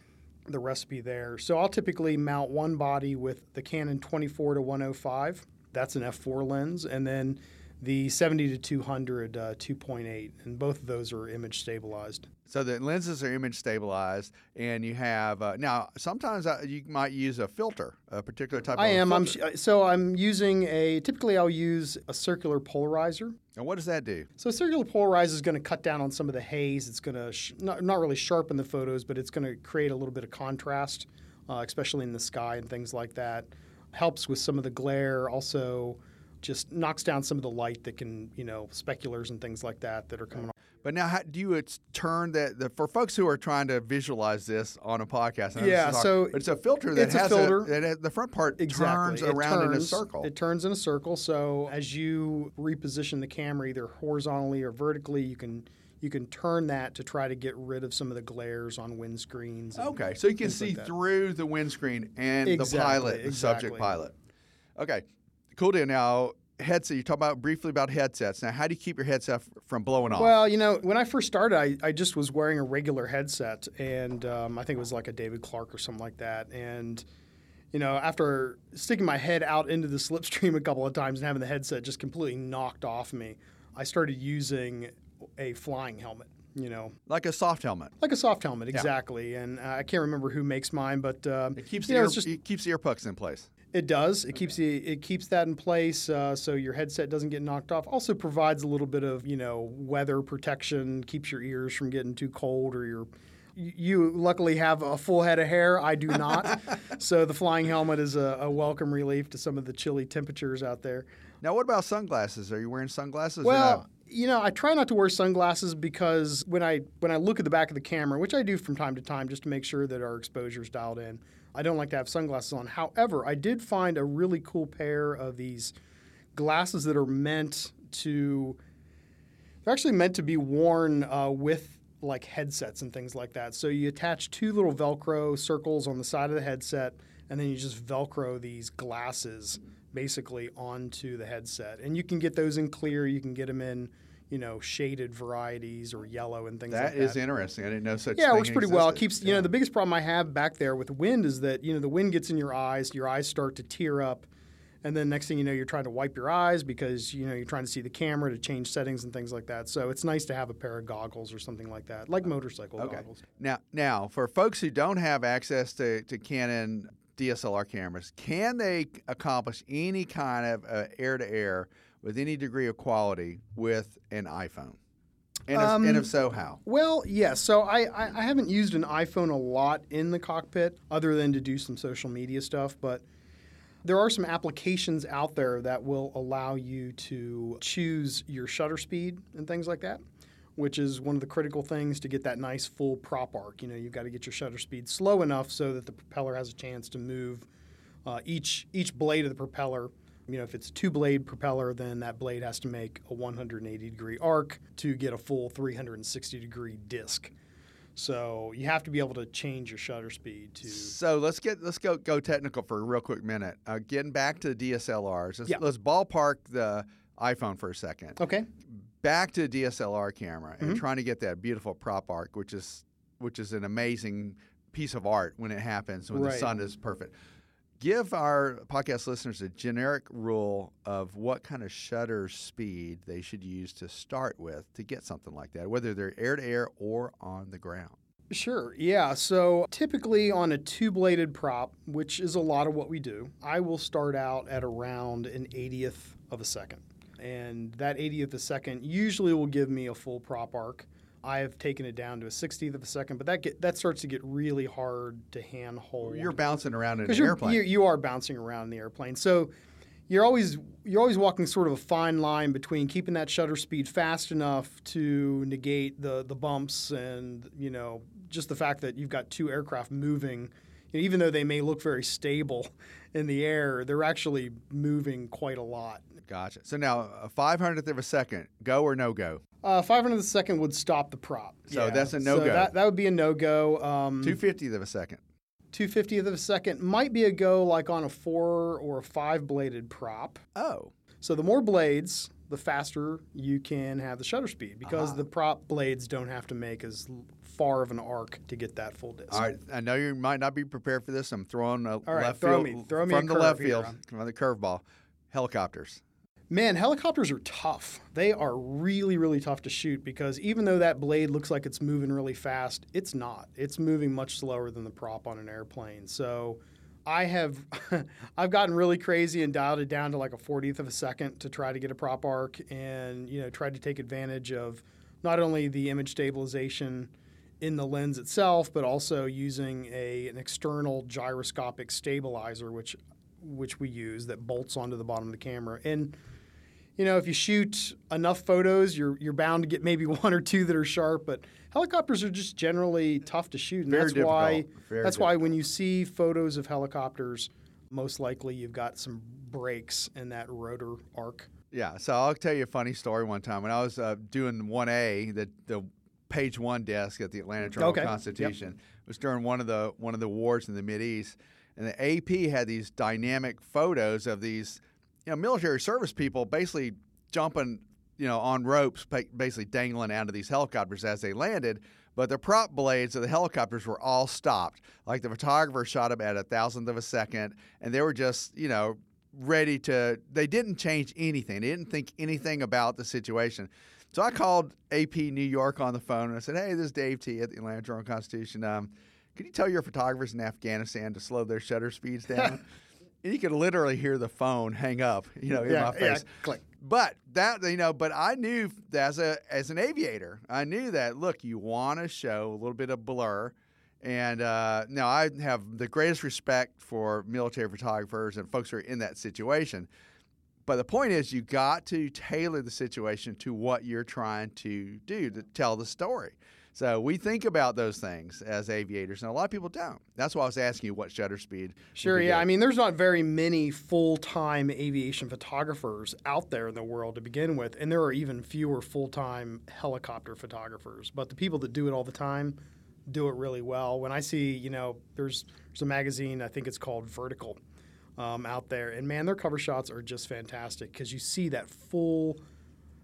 the recipe there. So I'll typically mount one body with the Canon twenty-four to one oh five. That's an f four lens, and then the seventy to two hundred uh, two point eight, and both of those are image stabilized. So the lenses are image stabilized, and you have uh, now sometimes I, you might use a filter, a particular type. I of am. Filter. I'm so I'm using a. Typically, I'll use a circular polarizer. And what does that do? So a circular polarizer is going to cut down on some of the haze. It's going to sh- not not really sharpen the photos, but it's going to create a little bit of contrast, uh, especially in the sky and things like that. Helps with some of the glare. Also, just knocks down some of the light that can, you know, speculars and things like that that are coming off. But now, how do you it's turn that the, for folks who are trying to visualize this on a podcast? I know yeah, this so hard, it's a filter that it's has a filter. A, that the front part exactly. turns it around turns, in a circle. It turns in a circle. So as you reposition the camera either horizontally or vertically, you can you can turn that to try to get rid of some of the glares on windscreens. And okay, so you can see like through the windscreen and exactly, the pilot, the exactly. subject pilot. Okay. Cool deal. Now, headset, you talked about briefly about headsets. Now, how do you keep your headset from blowing off? Well, you know, when I first started, I, I just was wearing a regular headset, and um, I think it was like a David Clark or something like that. And, you know, after sticking my head out into the slipstream a couple of times and having the headset just completely knocked off me, I started using a flying helmet, you know. Like a soft helmet. Like a soft helmet, exactly. Yeah. And uh, I can't remember who makes mine, but um, it keeps the know, ear, just, it keeps the ear pucks in place. It does. It okay. keeps the, it keeps that in place, uh, so your headset doesn't get knocked off. Also provides a little bit of, you know, weather protection, keeps your ears from getting too cold, or your you luckily have a full head of hair. I do not. So the flying helmet is a, a welcome relief to some of the chilly temperatures out there. Now, what about sunglasses? Are you wearing sunglasses? Well, you know, I try not to wear sunglasses because when I when I look at the back of the camera, which I do from time to time just to make sure that our exposure is dialed in, I don't like to have sunglasses on. However, I did find a really cool pair of these glasses that are meant to – they're actually meant to be worn uh, with like headsets and things like that. So you attach two little Velcro circles on the side of the headset, and then you just Velcro these glasses basically onto the headset. And you can get those in clear. You can get them in, you know, shaded varieties or yellow and things that like that. That is interesting. I didn't know such yeah, thing Yeah, it works pretty existed. well. It keeps, you yeah. know, the biggest problem I have back there with wind is that, you know, the wind gets in your eyes. Your eyes start to tear up. And then next thing you know, you're trying to wipe your eyes because, you know, you're trying to see the camera to change settings and things like that. So it's nice to have a pair of goggles or something like that, like motorcycle okay. goggles. Now, now, for folks who don't have access to, to Canon D S L R cameras, can they accomplish any kind of uh, air-to-air with any degree of quality with an iPhone? And, um, if, and if so, how? Well, yeah. So I, I, I haven't used an iPhone a lot in the cockpit other than to do some social media stuff, but there are some applications out there that will allow you to choose your shutter speed and things like that, which is one of the critical things to get that nice full prop arc. You know, you've got to get your shutter speed slow enough so that the propeller has a chance to move uh, each each blade of the propeller. You know, if it's a two-blade propeller, then that blade has to make a one hundred eighty degree arc to get a full three hundred sixty degree disc. So you have to be able to change your shutter speed to. So let's get let's go go technical for a real quick minute. Uh, getting back to the D S L Rs, let's, yeah. let's ballpark the iPhone for a second. Okay. Back to the D S L R camera and mm-hmm. trying to get that beautiful prop arc, which is which is an amazing piece of art when it happens when right. the sun is perfect. Give our podcast listeners a generic rule of what kind of shutter speed they should use to start with to get something like that, whether they're air-to-air or on the ground. Sure, yeah. So typically on a two-bladed prop, which is a lot of what we do, I will start out at around an eightieth of a second. And that eightieth of a second usually will give me a full prop arc. I have taken it down to a sixtieth of a second, but that get, that starts to get really hard to handhold. You're bouncing around in an airplane. You, you are bouncing around in the airplane, so you're always you're always walking sort of a fine line between keeping that shutter speed fast enough to negate the the bumps and you know just the fact that you've got two aircraft moving. You know, even though they may look very stable in the air, they're actually moving quite a lot. Gotcha. So now a five hundredth of a second, go or no go? Uh, five hundredth of a second would stop the prop. So yeah. that's a no-go. So that, that would be a no-go. Um, two hundred fiftieth of a second. two hundred fiftieth of a second might be a go like on a four or a five-bladed prop. Oh. So the more blades, the faster you can have the shutter speed because uh-huh. the prop blades don't have to make as far of an arc to get that full disc. All right. I know you might not be prepared for this. I'm throwing a All right, left throw field me. Throw me from the left field, from the curveball, helicopters. Man, helicopters are tough. They are really, really tough to shoot because even though that blade looks like it's moving really fast, it's not. It's moving much slower than the prop on an airplane. So I have I've gotten really crazy and dialed it down to like a fortieth of a second to try to get a prop arc and, you know, tried to take advantage of not only the image stabilization in the lens itself, but also using a an external gyroscopic stabilizer, which which we use that bolts onto the bottom of the camera. And you know, if you shoot enough photos, you're you're bound to get maybe one or two that are sharp. But helicopters are just generally tough to shoot, and Very that's difficult. why Very that's difficult. why when you see photos of helicopters, most likely you've got some breaks in that rotor arc. Yeah. So I'll tell you a funny story. One time when I was uh, doing one A, the the page one desk at the Atlanta Journal-Constitution, okay. yep. it was during one of the one of the wars in the Mideast, and the A P had these dynamic photos of these you know, military service people basically jumping, you know, on ropes, basically dangling out of these helicopters as they landed. But the prop blades of the helicopters were all stopped. Like, the photographer shot them at a thousandth of a second, and they were just, you know, ready to – they didn't change anything. They didn't think anything about the situation. So I called A P New York on the phone, and I said, hey, this is Dave T. at the Atlanta Journal-Constitution. Um, could you tell your photographers in Afghanistan to slow their shutter speeds down? And you could literally hear the phone hang up, you know, in yeah, my face. Yeah, click. But that, you know, but I knew as a as an aviator, I knew that, look, you want to show a little bit of blur. And uh, now I have the greatest respect for military photographers and folks who are in that situation. But the point is, you got to tailor the situation to what you're trying to do to tell the story. So we think about those things as aviators, and a lot of people don't. That's why I was asking you what shutter speed. Sure, yeah. At. I mean, there's not very many full-time aviation photographers out there in the world to begin with, and there are even fewer full-time helicopter photographers. But the people that do it all the time do it really well. When I see, you know, there's, there's a magazine, I think it's called Vertical, um, out there, and, man, their cover shots are just fantastic because you see that full –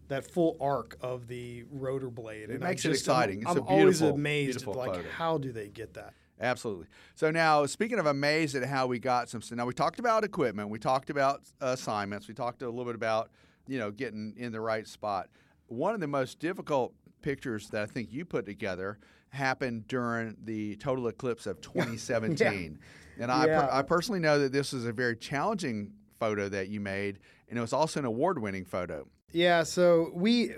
that full arc of the rotor blade. It makes it exciting. It's a beautiful, always amazed at, like, how do they get that? Absolutely. So now, speaking of amazed at how we got some stuff, now we talked about equipment, we talked about assignments, we talked a little bit about, you know, getting in the right spot. One of the most difficult pictures that I think you put together happened during the total eclipse of twenty seventeen. Yeah. And I, yeah. per- I personally know that this was a very challenging photo that you made, and it was also an award-winning photo. Yeah, so we...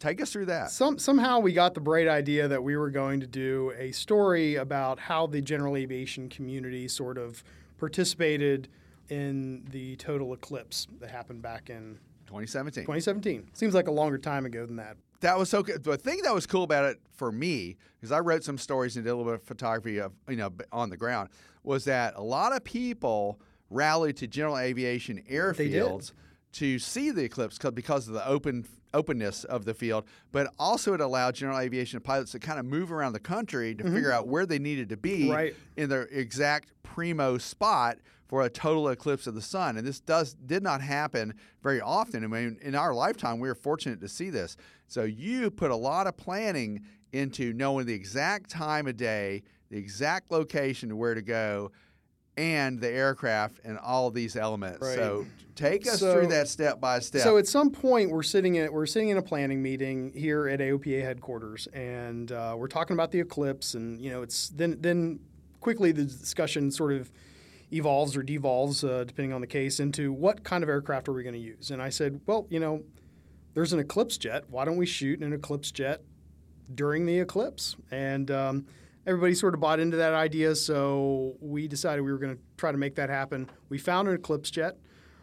Take us through that. Some, somehow we got the bright idea that we were going to do a story about how the general aviation community sort of participated in the total eclipse that happened back in... twenty seventeen. twenty seventeen. Seems like a longer time ago than that. That was so good. The thing that was cool about it for me, because I wrote some stories and did a little bit of photography of, you know, on the ground, was that a lot of people rallied to general aviation airfields to see the eclipse because of the open openness of the field, but also it allowed general aviation pilots to kind of move around the country to mm-hmm. figure out where they needed to be right. in their exact primo spot for a total eclipse of the sun. And this does did not happen very often. I mean, in our lifetime, we were fortunate to see this. So you put a lot of planning into knowing the exact time of day, the exact location, where to go, and the aircraft and all these elements. Right. So take us so, through that step by step. So at some point we're sitting in we're sitting in a planning meeting here at A O P A headquarters, and uh, we're talking about the eclipse, and you know it's then then quickly the discussion sort of evolves or devolves uh, depending on the case into what kind of aircraft are we going to use. And I said, well, you know, there's an eclipse jet. Why don't we shoot an eclipse jet during the eclipse? And um, everybody sort of bought into that idea, so we decided we were going to try to make that happen. We found an eclipse jet.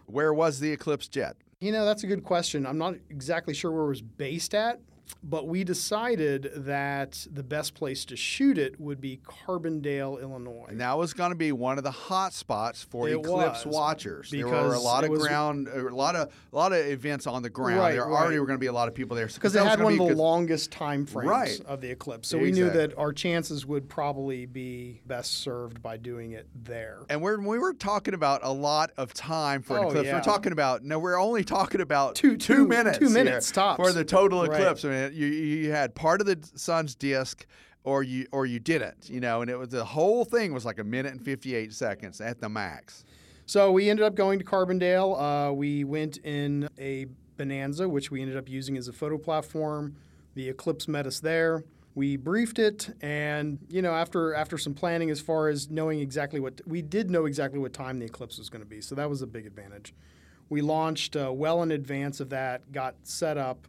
Where was the eclipse jet? You know, that's a good question. I'm not exactly sure where it was based at, but we decided that the best place to shoot it would be Carbondale, Illinois. And that was going to be one of the hot spots for it eclipse was, watchers. There were a lot of was, ground, a lot of a lot of events on the ground. Right, there right. already were going to be a lot of people there because so it had one of the good, longest time frames right. of the eclipse. So exactly. we knew that our chances would probably be best served by doing it there. And we're we were talking about a lot of time for an oh, eclipse. Yeah. We're talking about no, we're only talking about two two, two minutes two minutes tops for the total eclipse. Right. I mean, You, you had part of the sun's disk, or you or you didn't, you know, and it was the whole thing was like a minute and fifty-eight seconds at the max. So we ended up going to Carbondale. Uh, we went in a Bonanza, which we ended up using as a photo platform. The eclipse met us there. We briefed it, and you know, after after some planning, as far as knowing exactly what we did know exactly what time the eclipse was going to be. So that was a big advantage. We launched uh, well in advance of that. Got set up.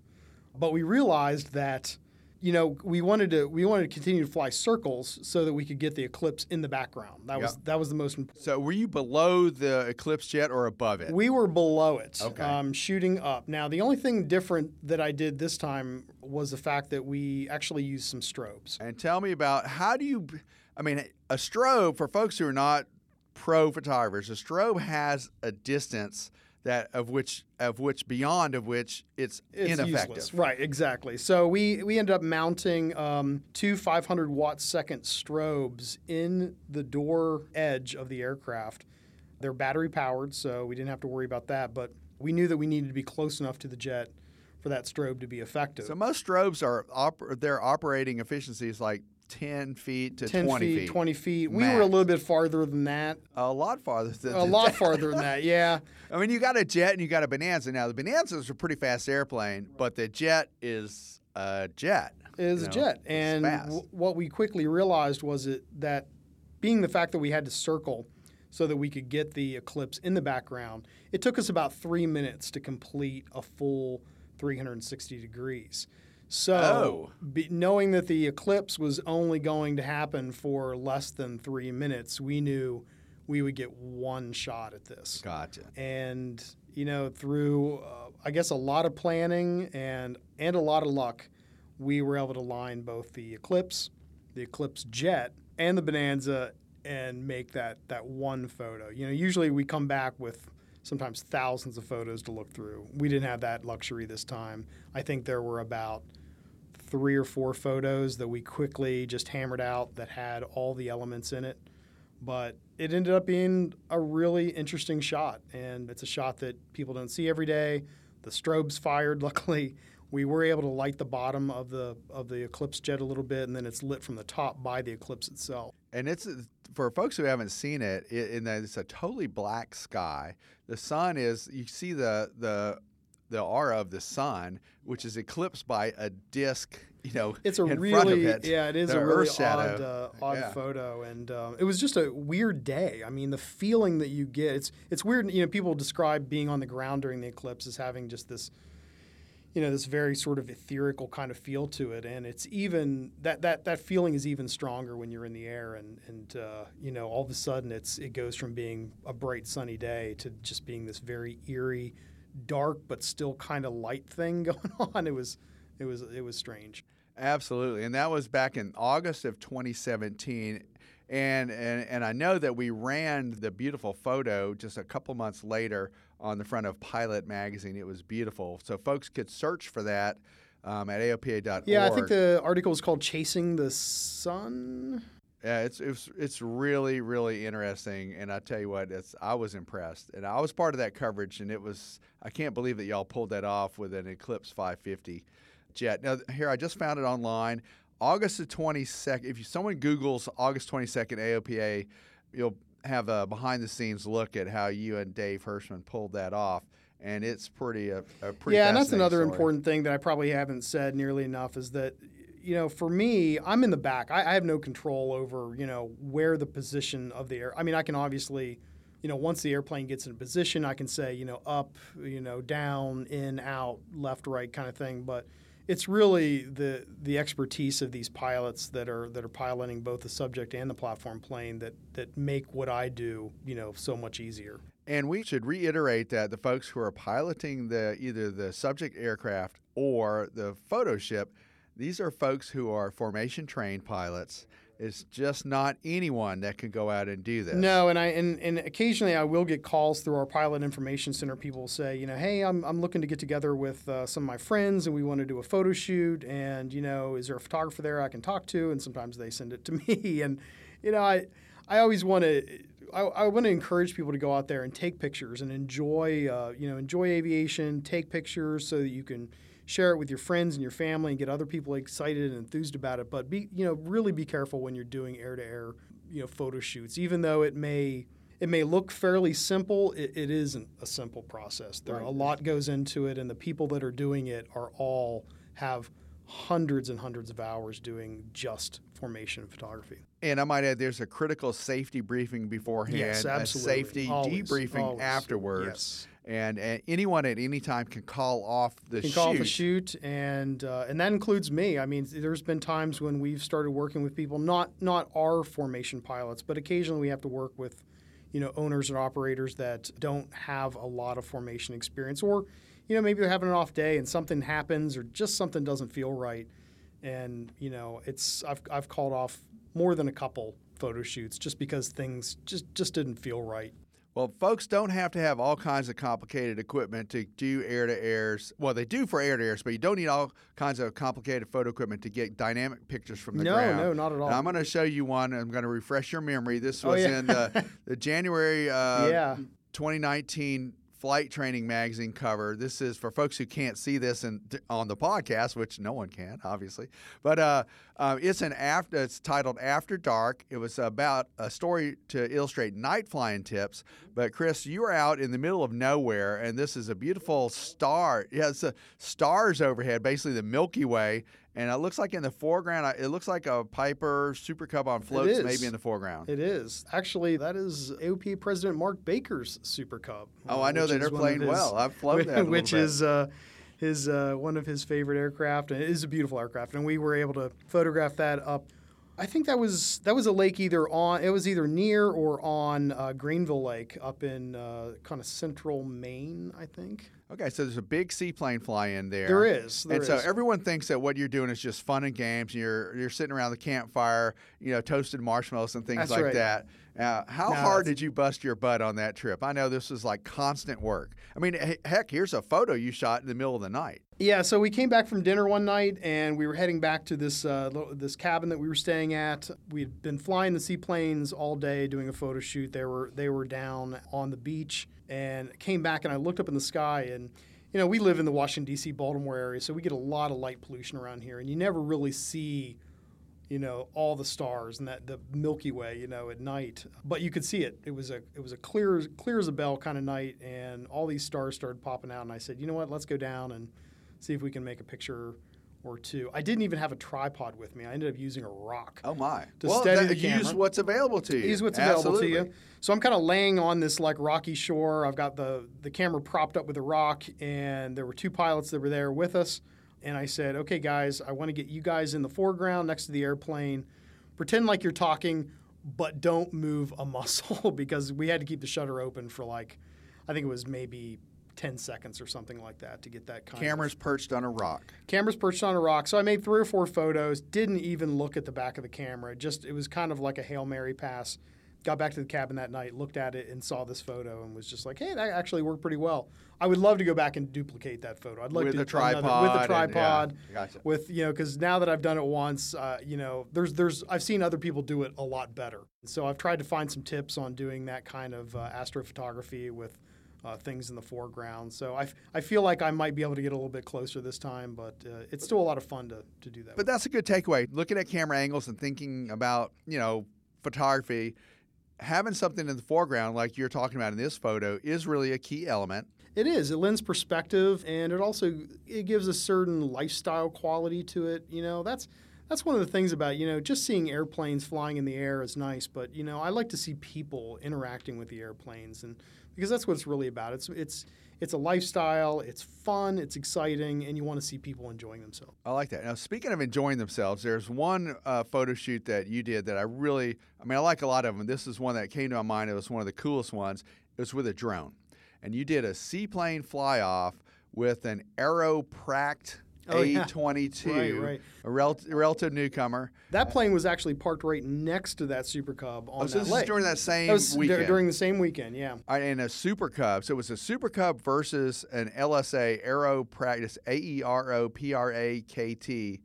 But we realized that, you know, we wanted to we wanted to continue to fly circles so that we could get the eclipse in the background. That yeah. was that was the most important. So were you below the eclipse jet or above it? We were below it, okay. um, shooting up. Now, the only thing different that I did this time was the fact that we actually used some strobes. And tell me about how do you – I mean, a strobe, for folks who are not pro photographers, a strobe has a distance – that of which of which beyond of which it's, it's ineffective. Useless. Right, exactly. So we, we ended up mounting um, two five hundred watt second strobes in the door edge of the aircraft They're battery powered, so we didn't have to worry about that. But we knew that we needed to be close enough to the jet for that strobe to be effective. So most strobes are op- their operating efficiency is like ten feet to twenty feet. twenty feet. Max. We were a little bit farther than that. A lot farther than that. A lot farther than that, yeah. I mean, you got a jet and you got a Bonanza. Now, the Bonanza is a pretty fast airplane, but the jet is a jet. It is you know, a jet. And w- what we quickly realized was it, that being the fact that we had to circle so that we could get the Eclipse in the background, it took us about three minutes to complete a full three hundred sixty degrees. So, oh. be, knowing that the Eclipse was only going to happen for less than three minutes, we knew we would get one shot at this. Gotcha. And, you know, through, uh, I guess, a lot of planning and, and a lot of luck, we were able to line both the Eclipse, the Eclipse jet, and the Bonanza and make that, that one photo. You know, usually we come back with sometimes thousands of photos to look through. We didn't have that luxury this time. I think there were about three or four photos that we quickly just hammered out that had all the elements in it. But it ended up being a really interesting shot, and it's a shot that people don't see every day. The strobe's fired, luckily. We were able to light the bottom of the of the Eclipse jet a little bit, and then it's lit from the top by the Eclipse itself. And it's for folks who haven't seen it, it in that it's a totally black sky. The sun is you see the the the aura of the sun, which is eclipsed by a disc. You know, it's a in really front of it, yeah, it is a really odd uh, odd yeah. photo, and um, it was just a weird day. I mean, the feeling that you get it's it's weird. You know, people describe being on the ground during the eclipse as having just this. You know, this very sort of ethereal kind of feel to it. And it's even that that, that feeling is even stronger when you're in the air. And, and uh, you know, all of a sudden it's it goes from being a bright sunny day to just being this very eerie, dark but still kind of light thing going on. It was it was it was strange. Absolutely. And that was back in August of twenty seventeen. And, and, and I know that we ran the beautiful photo just a couple months later on the front of Pilot Magazine. It was beautiful. So folks could search for that um, at A O P A dot org. Yeah, I think the article is called Chasing the Sun. Yeah, it's it's it's really, really interesting. And I tell you what, it's I was impressed. And I was part of that coverage, and it was I can't believe that y'all pulled that off with an Eclipse five fifty jet. Now, here, I just found it online. August the twenty-second, if you, someone Googles August twenty-second A O P A, you'll have a behind-the-scenes look at how you and Dave Hirschman pulled that off, and it's pretty a, a pretty Yeah, and that's another story. Important thing that I probably haven't said nearly enough is that, you know, for me, I'm in the back. I, I have no control over, you know, where the position of the air. I mean, I can obviously, you know, once the airplane gets in position, I can say, you know, up, you know, down, in, out, left, right kind of thing, but it's really the the expertise of these pilots that are that are piloting both the subject and the platform plane that that make what I do, you know, so much easier. And we should reiterate that the folks who are piloting the either the subject aircraft or the photo ship, these are folks who are formation trained pilots. It's just not anyone that can go out and do this. No, and I and, and occasionally I will get calls through our Pilot Information Center. People will say, you know, hey, I'm I'm looking to get together with uh, some of my friends, and we want to do a photo shoot. And you know, is there a photographer there I can talk to? And sometimes they send it to me. And you know, I I always want to I, I want to encourage people to go out there and take pictures and enjoy uh, you know enjoy aviation. Take pictures so that you can share it with your friends and your family and get other people excited and enthused about it. But be, you know, really be careful when you're doing air-to-air, you know, photo shoots. Even though it may it may look fairly simple, it, it isn't a simple process. There right. a lot goes into it, and the people that are doing it are all have hundreds and hundreds of hours doing just formation photography. And I might add, there's a critical safety briefing beforehand, yes, absolutely. a safety Always. debriefing Always. afterwards. Yes. And, and anyone at any time can call off the can shoot. Can call off the shoot, and uh, and that includes me. I mean, there's been times when we've started working with people, not not our formation pilots, but occasionally we have to work with, you know, owners and operators that don't have a lot of formation experience, or, you know, maybe they're having an off day and something happens, or just something doesn't feel right, and you know, it's I've I've called off more than a couple photo shoots just because things just just didn't feel right. Well, folks don't have to have all kinds of complicated equipment to do air-to-airs. Well, they do for air-to-airs, but you don't need all kinds of complicated photo equipment to get dynamic pictures from the no, ground. No, no, not at all. And I'm going to show you one. I'm going to refresh your memory. This was oh, yeah. in the, the January uh, yeah. twenty nineteen Flight Training Magazine cover. This is for folks who can't see this in, on the podcast, which no one can, obviously. But uh, uh, it's an after. It's titled After Dark. It was about a story to illustrate night flying tips. But Chris, you were out in the middle of nowhere, and this is a beautiful star. Yeah, it's a stars overhead, basically the Milky Way. And it looks like in the foreground, it looks like a Piper Super Cub on floats maybe in the foreground. It is. Actually, that is A O P A President Mark Baker's Super Cub. Oh, I know that airplane well. I've flown that a little bit. Which is uh, his, uh, one of his favorite aircraft. It is a beautiful aircraft. And we were able to photograph that up. I think that was that was a lake either on, it was either near or on uh, Greenville Lake up in uh, kind of central Maine, I think. Okay, so there's a big seaplane fly in there. There is. There and so is. Everyone thinks that what you're doing is just fun and games. And you're you're sitting around the campfire, you know, toasted marshmallows and things that's like right. that. Uh, how no, hard that's... did you bust your butt on that trip? I know this was like constant work. I mean, heck, here's a photo you shot in the middle of the night. Yeah, so we came back from dinner one night, and we were heading back to this uh, this cabin that we were staying at. We'd been flying the seaplanes all day doing a photo shoot. They were they were down on the beach, and came back, and I looked up in the sky, and you know we live in the Washington D C Baltimore area, so we get a lot of light pollution around here, and you never really see. You know, all the stars and that the Milky Way, you know, at night. But you could see it. It was a it was a clear clear as a bell kind of night, and all these stars started popping out. And I said, you know what, let's go down and see if we can make a picture or two. I didn't even have a tripod with me. I ended up using a rock. Oh my! To well, steady that, the camera. Use what's available to you. Use what's Absolutely. available to you. So I'm kind of laying on this like rocky shore. I've got the the camera propped up with a rock, and there were two pilots that were there with us. And I said, okay, guys, I want to get you guys in the foreground next to the airplane. Pretend like you're talking, but don't move a muscle because we had to keep the shutter open for like, I think it was maybe ten seconds or something like that to get that kind of... Cameras perched on a rock. Cameras perched on a rock. So I made three or four photos, didn't even look at the back of the camera. Just it was kind of like a Hail Mary pass. Got back to the cabin that night, looked at it, and saw this photo, and was just like, "Hey, that actually worked pretty well." I would love to go back and duplicate that photo. I'd like with to a tripod, another, with a tripod, and, yeah, gotcha. With you know, because now that I've done it once, uh, you know, there's there's I've seen other people do it a lot better. So I've tried to find some tips on doing that kind of uh, astrophotography with uh, things in the foreground. So I, f- I feel like I might be able to get a little bit closer this time, but uh, it's still a lot of fun to to do that. But with. That's a good takeaway. Looking at camera angles and thinking about you know photography. Having something in the foreground like you're talking about in this photo is really a key element. It is. It lends perspective, and it also it gives a certain lifestyle quality to it. You know, that's that's one of the things about, you know, just seeing airplanes flying in the air is nice, but, you know, I like to see people interacting with the airplanes, and because that's what it's really about. It's it's it's a lifestyle, it's fun, it's exciting, and you want to see people enjoying themselves. I like that. Now, speaking of enjoying themselves, there's one uh, photo shoot that you did that I really, I mean, I like a lot of them. This is one that came to my mind. It was one of the coolest ones. It was with a drone. And you did a seaplane fly-off with an Aeropract oh, A twenty-two, yeah. right, right. a rel- relative newcomer. That plane was actually parked right next to that Super Cub on oh, so that this lake. Is during that same that was weekend? D- during the same weekend, yeah. Right, and a Super Cub. So it was a Super Cub versus an L S A Aeropract, A E R O P R A K T,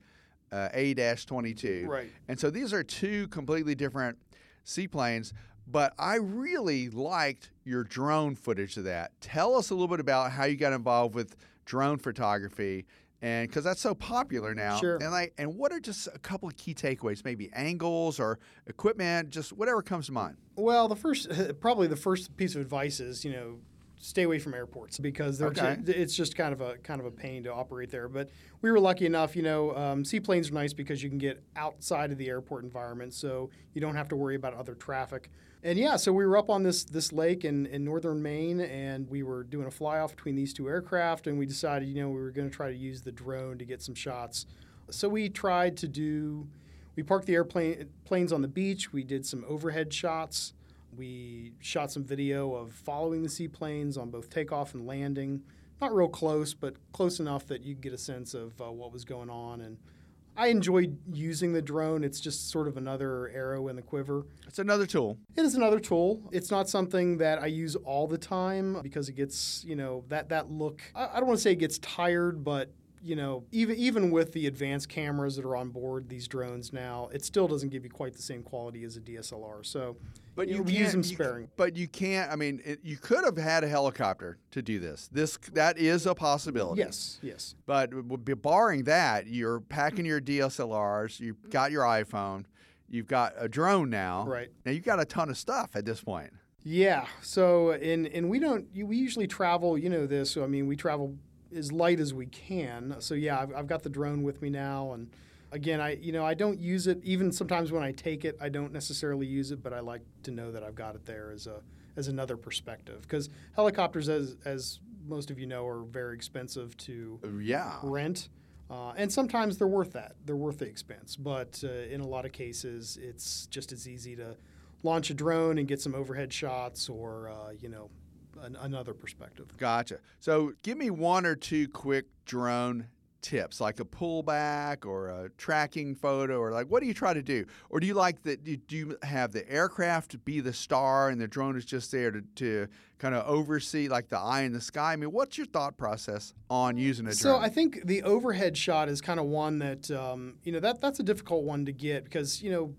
uh, A twenty-two. Right. And so these are two completely different seaplanes, but I really liked your drone footage of that. Tell us a little bit about how you got involved with drone photography. And because that's so popular now, sure. and like, and what are just a couple of key takeaways? Maybe angles or equipment, just whatever comes to mind. Well, the first, probably the first piece of advice is, you know, stay away from airports because they're okay. t- it's just kind of a kind of a pain to operate there. But we were lucky enough, you know, um, seaplanes are nice because you can get outside of the airport environment, so you don't have to worry about other traffic. And yeah, so we were up on this this lake in, in northern Maine, and we were doing a fly-off between these two aircraft, and we decided, you know, we were going to try to use the drone to get some shots. So we tried to do, we parked the airplane planes on the beach. We did some overhead shots. We shot some video of following the seaplanes on both takeoff and landing. Not real close, but close enough that you could get a sense of uh, what was going on and I enjoyed using the drone. It's just sort of another arrow in the quiver. It's another tool. It is another tool. It's not something that I use all the time because it gets, you know, that, that look. I, I don't want to say it gets tired, but, you know, even even with the advanced cameras that are on board these drones now, it still doesn't give you quite the same quality as a D S L R. So but you, you use them sparingly. But you can't, I mean, it, you could have had a helicopter to do this. This that is a possibility. Yes, yes. But barring that, you're packing your D S L Rs, you've got your iPhone, you've got a drone now. Right. Now you've got a ton of stuff at this point. Yeah. So, and, and we don't, we usually travel, you know this, so, I mean, we travel as light as we can. So yeah, I've, I've got the drone with me now. And again, I, you know, I don't use it. Even sometimes when I take it, I don't necessarily use it, but I like to know that I've got it there as a, as another perspective, because helicopters, as, as most of you know, are very expensive to yeah. rent. Uh, and sometimes they're worth that. They're worth the expense. But uh, in a lot of cases, it's just as easy to launch a drone and get some overhead shots or, uh, you know, An, another perspective. Gotcha. So give me one or two quick drone tips, like a pullback or a tracking photo, or like, what do you try to do? Or do you like that? Do you have the aircraft be the star and the drone is just there to, to kind of oversee, like the eye in the sky? I mean, what's your thought process on using a drone? So I think the overhead shot is kind of one that, um, you know, that that's a difficult one to get because, you know,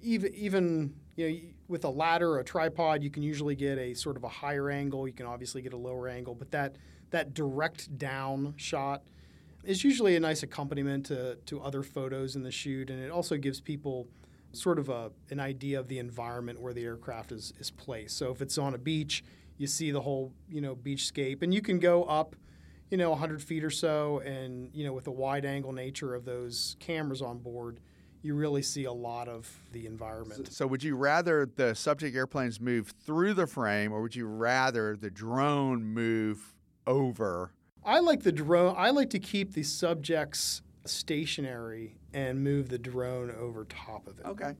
even, even, you know, with a ladder or a tripod, you can usually get a sort of a higher angle. You can obviously get a lower angle, but that that direct down shot is usually a nice accompaniment to, to other photos in the shoot, and it also gives people sort of a an idea of the environment where the aircraft is, is placed. So if it's on a beach, you see the whole, you know, beachscape, and you can go up, you know, one hundred feet or so, and, you know, with the wide angle nature of those cameras on board, you really see a lot of the environment. So would you rather the subject airplanes move through the frame, or would you rather the drone move over? I like the drone. I like to keep the subjects stationary and move the drone over top of it. Okay.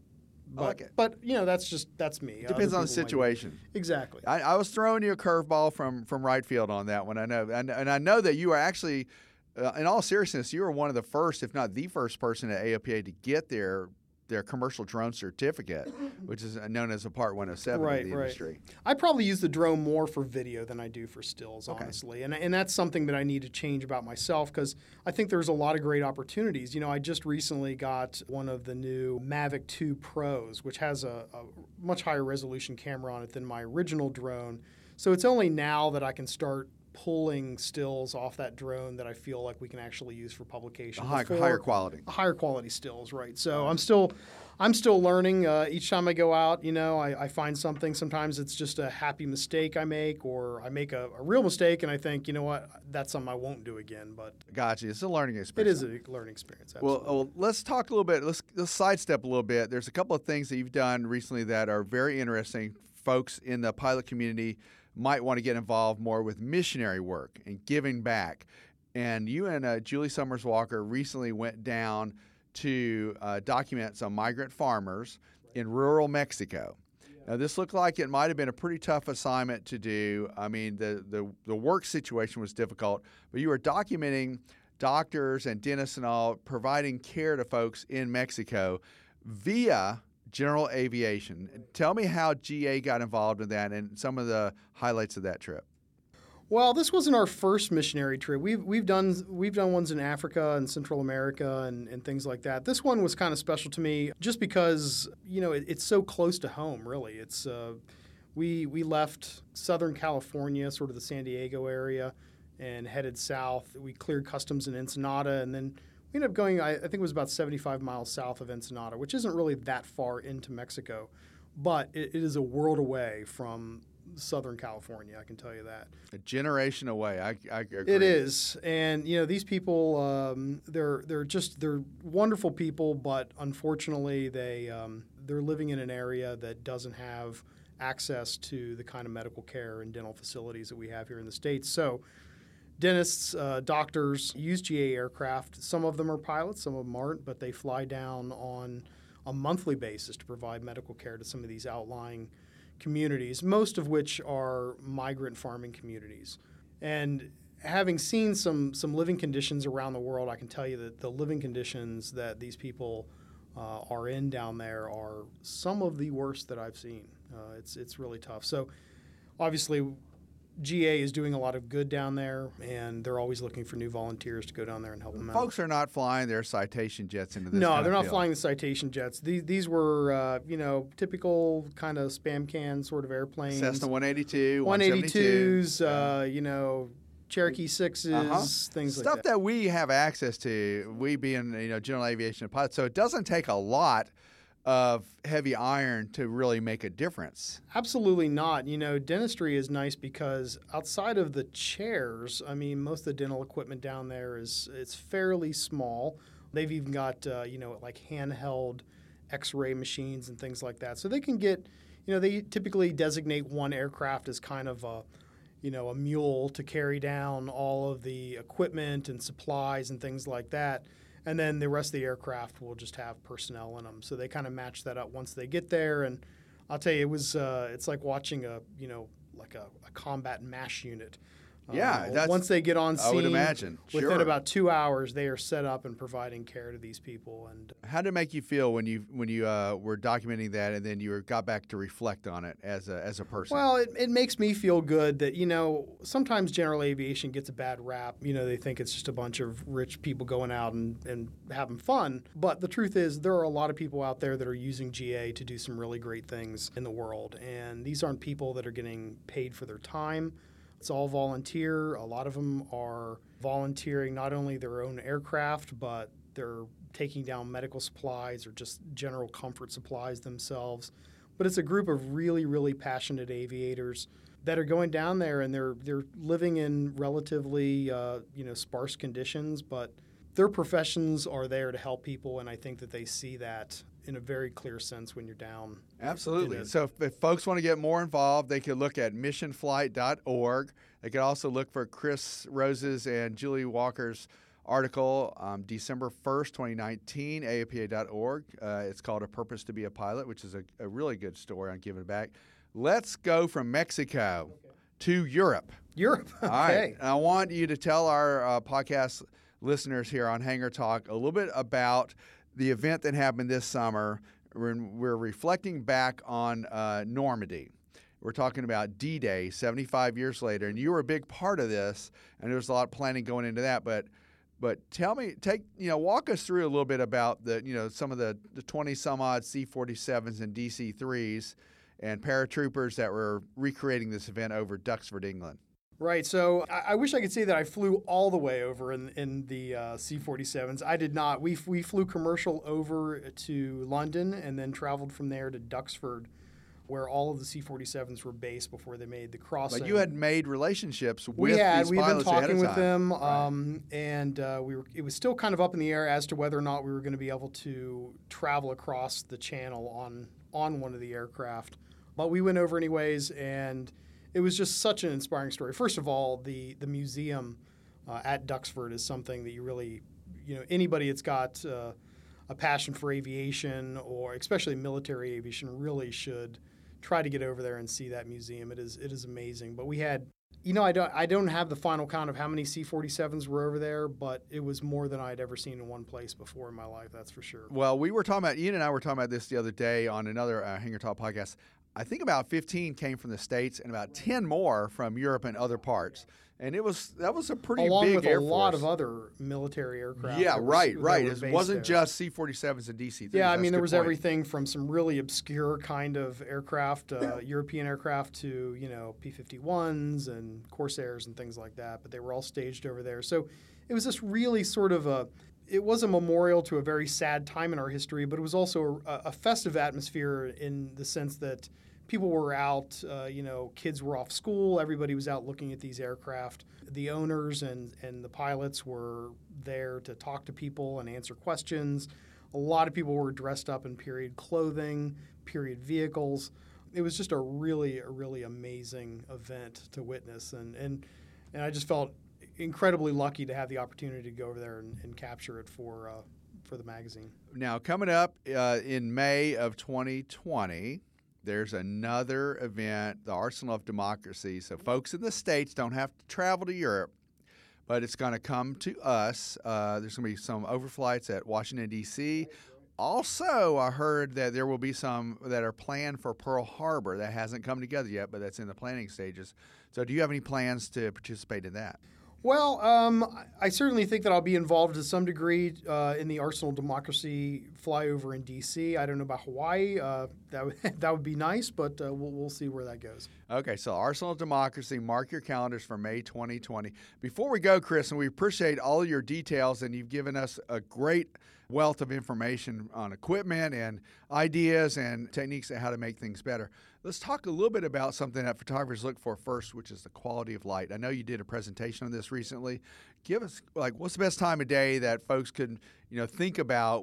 But, I like it. But, you know, that's just, that's me. Depends on the situation. Exactly. I, I was throwing you a curveball from, from right field on that one. I know, and, and I know that you are actually... Uh, in all seriousness, you were one of the first, if not the first person at A O P A to get their their commercial drone certificate, which is known as a Part one oh seven right, in the right. industry. I probably use the drone more for video than I do for stills, okay. honestly. And, and that's something that I need to change about myself, because I think there's a lot of great opportunities. You know, I just recently got one of the new Mavic two Pros, which has a, a much higher resolution camera on it than my original drone. So it's only now that I can start pulling stills off that drone that I feel like we can actually use for publication. High, higher quality. Higher quality stills, right. So I'm still I'm still learning. Uh, each time I go out, you know, I, I find something. Sometimes it's just a happy mistake I make, or I make a, a real mistake and I think, you know what, that's something I won't do again. But gotcha. It's a learning experience. It is a learning experience, absolutely. Well, well let's talk a little bit. Let's, let's sidestep a little bit. There's a couple of things that you've done recently that are very interesting. Folks in the pilot community might want to get involved more with missionary work and giving back. And you and uh, Julie Summers Walker recently went down to uh, document some migrant farmers in rural Mexico. Now, this looked like it might have been a pretty tough assignment to do. I mean, the, the, the work situation was difficult, but you were documenting doctors and dentists and all providing care to folks in Mexico via general aviation. Tell me how G A got involved in that and some of the highlights of that trip. Well, this wasn't our first missionary trip. We've we've done we've done ones in Africa and Central America and, and things like that. This one was kind of special to me just because, you know, it, it's so close to home. Really, it's uh, we we left Southern California, sort of the San Diego area, and headed south. We cleared customs in Ensenada, and then we ended up going, I think it was about seventy-five miles south of Ensenada, which isn't really that far into Mexico, but it, it is a world away from Southern California, I can tell you that. A generation away, I, I agree. It is, and you know, these people, um, they're they're just, they're wonderful people, but unfortunately they, um, they're living in an area that doesn't have access to the kind of medical care and dental facilities that we have here in the States. So dentists, uh, doctors use G A aircraft. Some of them are pilots, some of them aren't, but they fly down on a monthly basis to provide medical care to some of these outlying communities, most of which are migrant farming communities. And having seen some some living conditions around the world, I can tell you that the living conditions that these people uh, are in down there are some of the worst that I've seen. Uh, it's it's really tough. So obviously, G A is doing a lot of good down there, and they're always looking for new volunteers to go down there and help them Folks out. Folks are not flying their Citation jets into this. No, they're not field. flying the Citation jets. These these were, uh, you know, typical kind of spam can sort of airplanes. Cessna one eighty-two, one eighty-twos, uh, you know, Cherokee sixes, uh-huh. things Stuff like that. Stuff that we have access to, we being, you know, general aviation and pilots. So it doesn't take a lot of heavy iron to really make a difference. Absolutely not. You know, dentistry is nice because outside of the chairs, I mean, most of the dental equipment down there is it's fairly small. They've even got, uh, you know, like handheld x-ray machines and things like that. So they can get, you know, they typically designate one aircraft as kind of a, you know, a mule to carry down all of the equipment and supplies and things like that. And then the rest of the aircraft will just have personnel in them. So they kind of match that up once they get there. And I'll tell you, it was uh, it's like watching a, you know, like a, a combat MASH unit. Yeah. Um, that's, once they get on scene, I would imagine. Within sure. about two hours, they are set up and providing care to these people. And how did it make you feel when you when you uh, were documenting that, and then you were, got back to reflect on it as a as a person? Well, it, it makes me feel good that, you know, sometimes general aviation gets a bad rap. You know, they think it's just a bunch of rich people going out and, and having fun. But the truth is there are a lot of people out there that are using G A to do some really great things in the world. And these aren't people that are getting paid for their time. It's all volunteer. A lot of them are volunteering not only their own aircraft, but they're taking down medical supplies or just general comfort supplies themselves. But it's a group of really, really passionate aviators that are going down there, and they're they're living in relatively uh, you know sparse conditions, but their professions are there to help people, and I think that they see that in a very clear sense when you're down. Absolutely. So if, if folks want to get more involved, they could look at mission flight dot org. They could also look for Chris Rose's and Julie Walker's article, um, December first, twenty nineteen, A O P A dot org. Uh, it's called A Purpose to Be a Pilot, which is a, a really good story on giving back. Let's go from Mexico okay. to Europe. Europe. Okay. All right. And I want you to tell our uh, podcast listeners here on Hangar Talk a little bit about the event that happened this summer. We're reflecting back on uh, Normandy. We're talking about D-Day seventy-five years later, and you were a big part of this, and there was a lot of planning going into that. But, but tell me, take you know, walk us through a little bit about the you know some of the twenty some odd C forty-sevens and D C threes and paratroopers that were recreating this event over Duxford, England. Right. So I, I wish I could say that I flew all the way over in, in the uh, C forty-sevens. I did not. We we flew commercial over to London and then traveled from there to Duxford, where all of the C forty-sevens were based before they made the crossing. But you had made relationships with we had, these we've pilots ahead of time. We had. We've been talking with them, um, right. and uh, we were. It was still kind of up in the air as to whether or not we were going to be able to travel across the channel on on one of the aircraft. But we went over anyways, and it was just such an inspiring story. First of all, the the museum uh, at Duxford is something that you really, you know, anybody that's got uh, a passion for aviation or especially military aviation really should try to get over there and see that museum. It is it is amazing. But we had, you know, I don't I don't have the final count of how many C forty-sevens were over there, but it was more than I had ever seen in one place before in my life. That's for sure. Well, we were talking about Ian and I were talking about this the other day on another uh, Hangar Talk podcast. I think about fifteen came from the States and about ten more from Europe and other parts. And it was that was a pretty Along big with Air a Force. Lot of other military aircraft. Yeah, right, was, right. It wasn't there. Just C forty-sevens and D C threes. Yeah, I mean, there was point. Everything from some really obscure kind of aircraft, uh, yeah. European aircraft to, you know, P fifty-ones and Corsairs and things like that. But they were all staged over there. So it was just really sort of a It was a memorial to a very sad time in our history, but it was also a, a festive atmosphere in the sense that people were out, uh, you know, kids were off school, everybody was out looking at these aircraft. The owners and, and the pilots were there to talk to people and answer questions. A lot of people were dressed up in period clothing, period vehicles. It was just a really, a really amazing event to witness, and and, and I just felt incredibly lucky to have the opportunity to go over there and, and capture it for uh, for the magazine. Now, coming up uh, in May of twenty twenty, there's another event, the Arsenal of Democracy. So folks in the States don't have to travel to Europe. but it's going to come to us. Uh, there's going to be some overflights at Washington, D C Also, I heard that there will be some that are planned for Pearl Harbor. That hasn't come together yet, but that's in the planning stages. So do you have any plans to participate in that? Well, um, I certainly think that I'll be involved to some degree uh, in the Arsenal Democracy flyover in D C I don't know about Hawaii. Uh, that, w- that would be nice, but uh, we'll, we'll see where that goes. Okay, so Arsenal Democracy, mark your calendars for May twenty twenty. Before we go, Chris, and we appreciate all your details, and you've given us a great wealth of information on equipment and ideas and techniques on how to make things better. Let's talk a little bit about something that photographers look for first, which is the quality of light. I know you did a presentation on this recently. Give us, like, what's the best time of day that folks could, you know, think about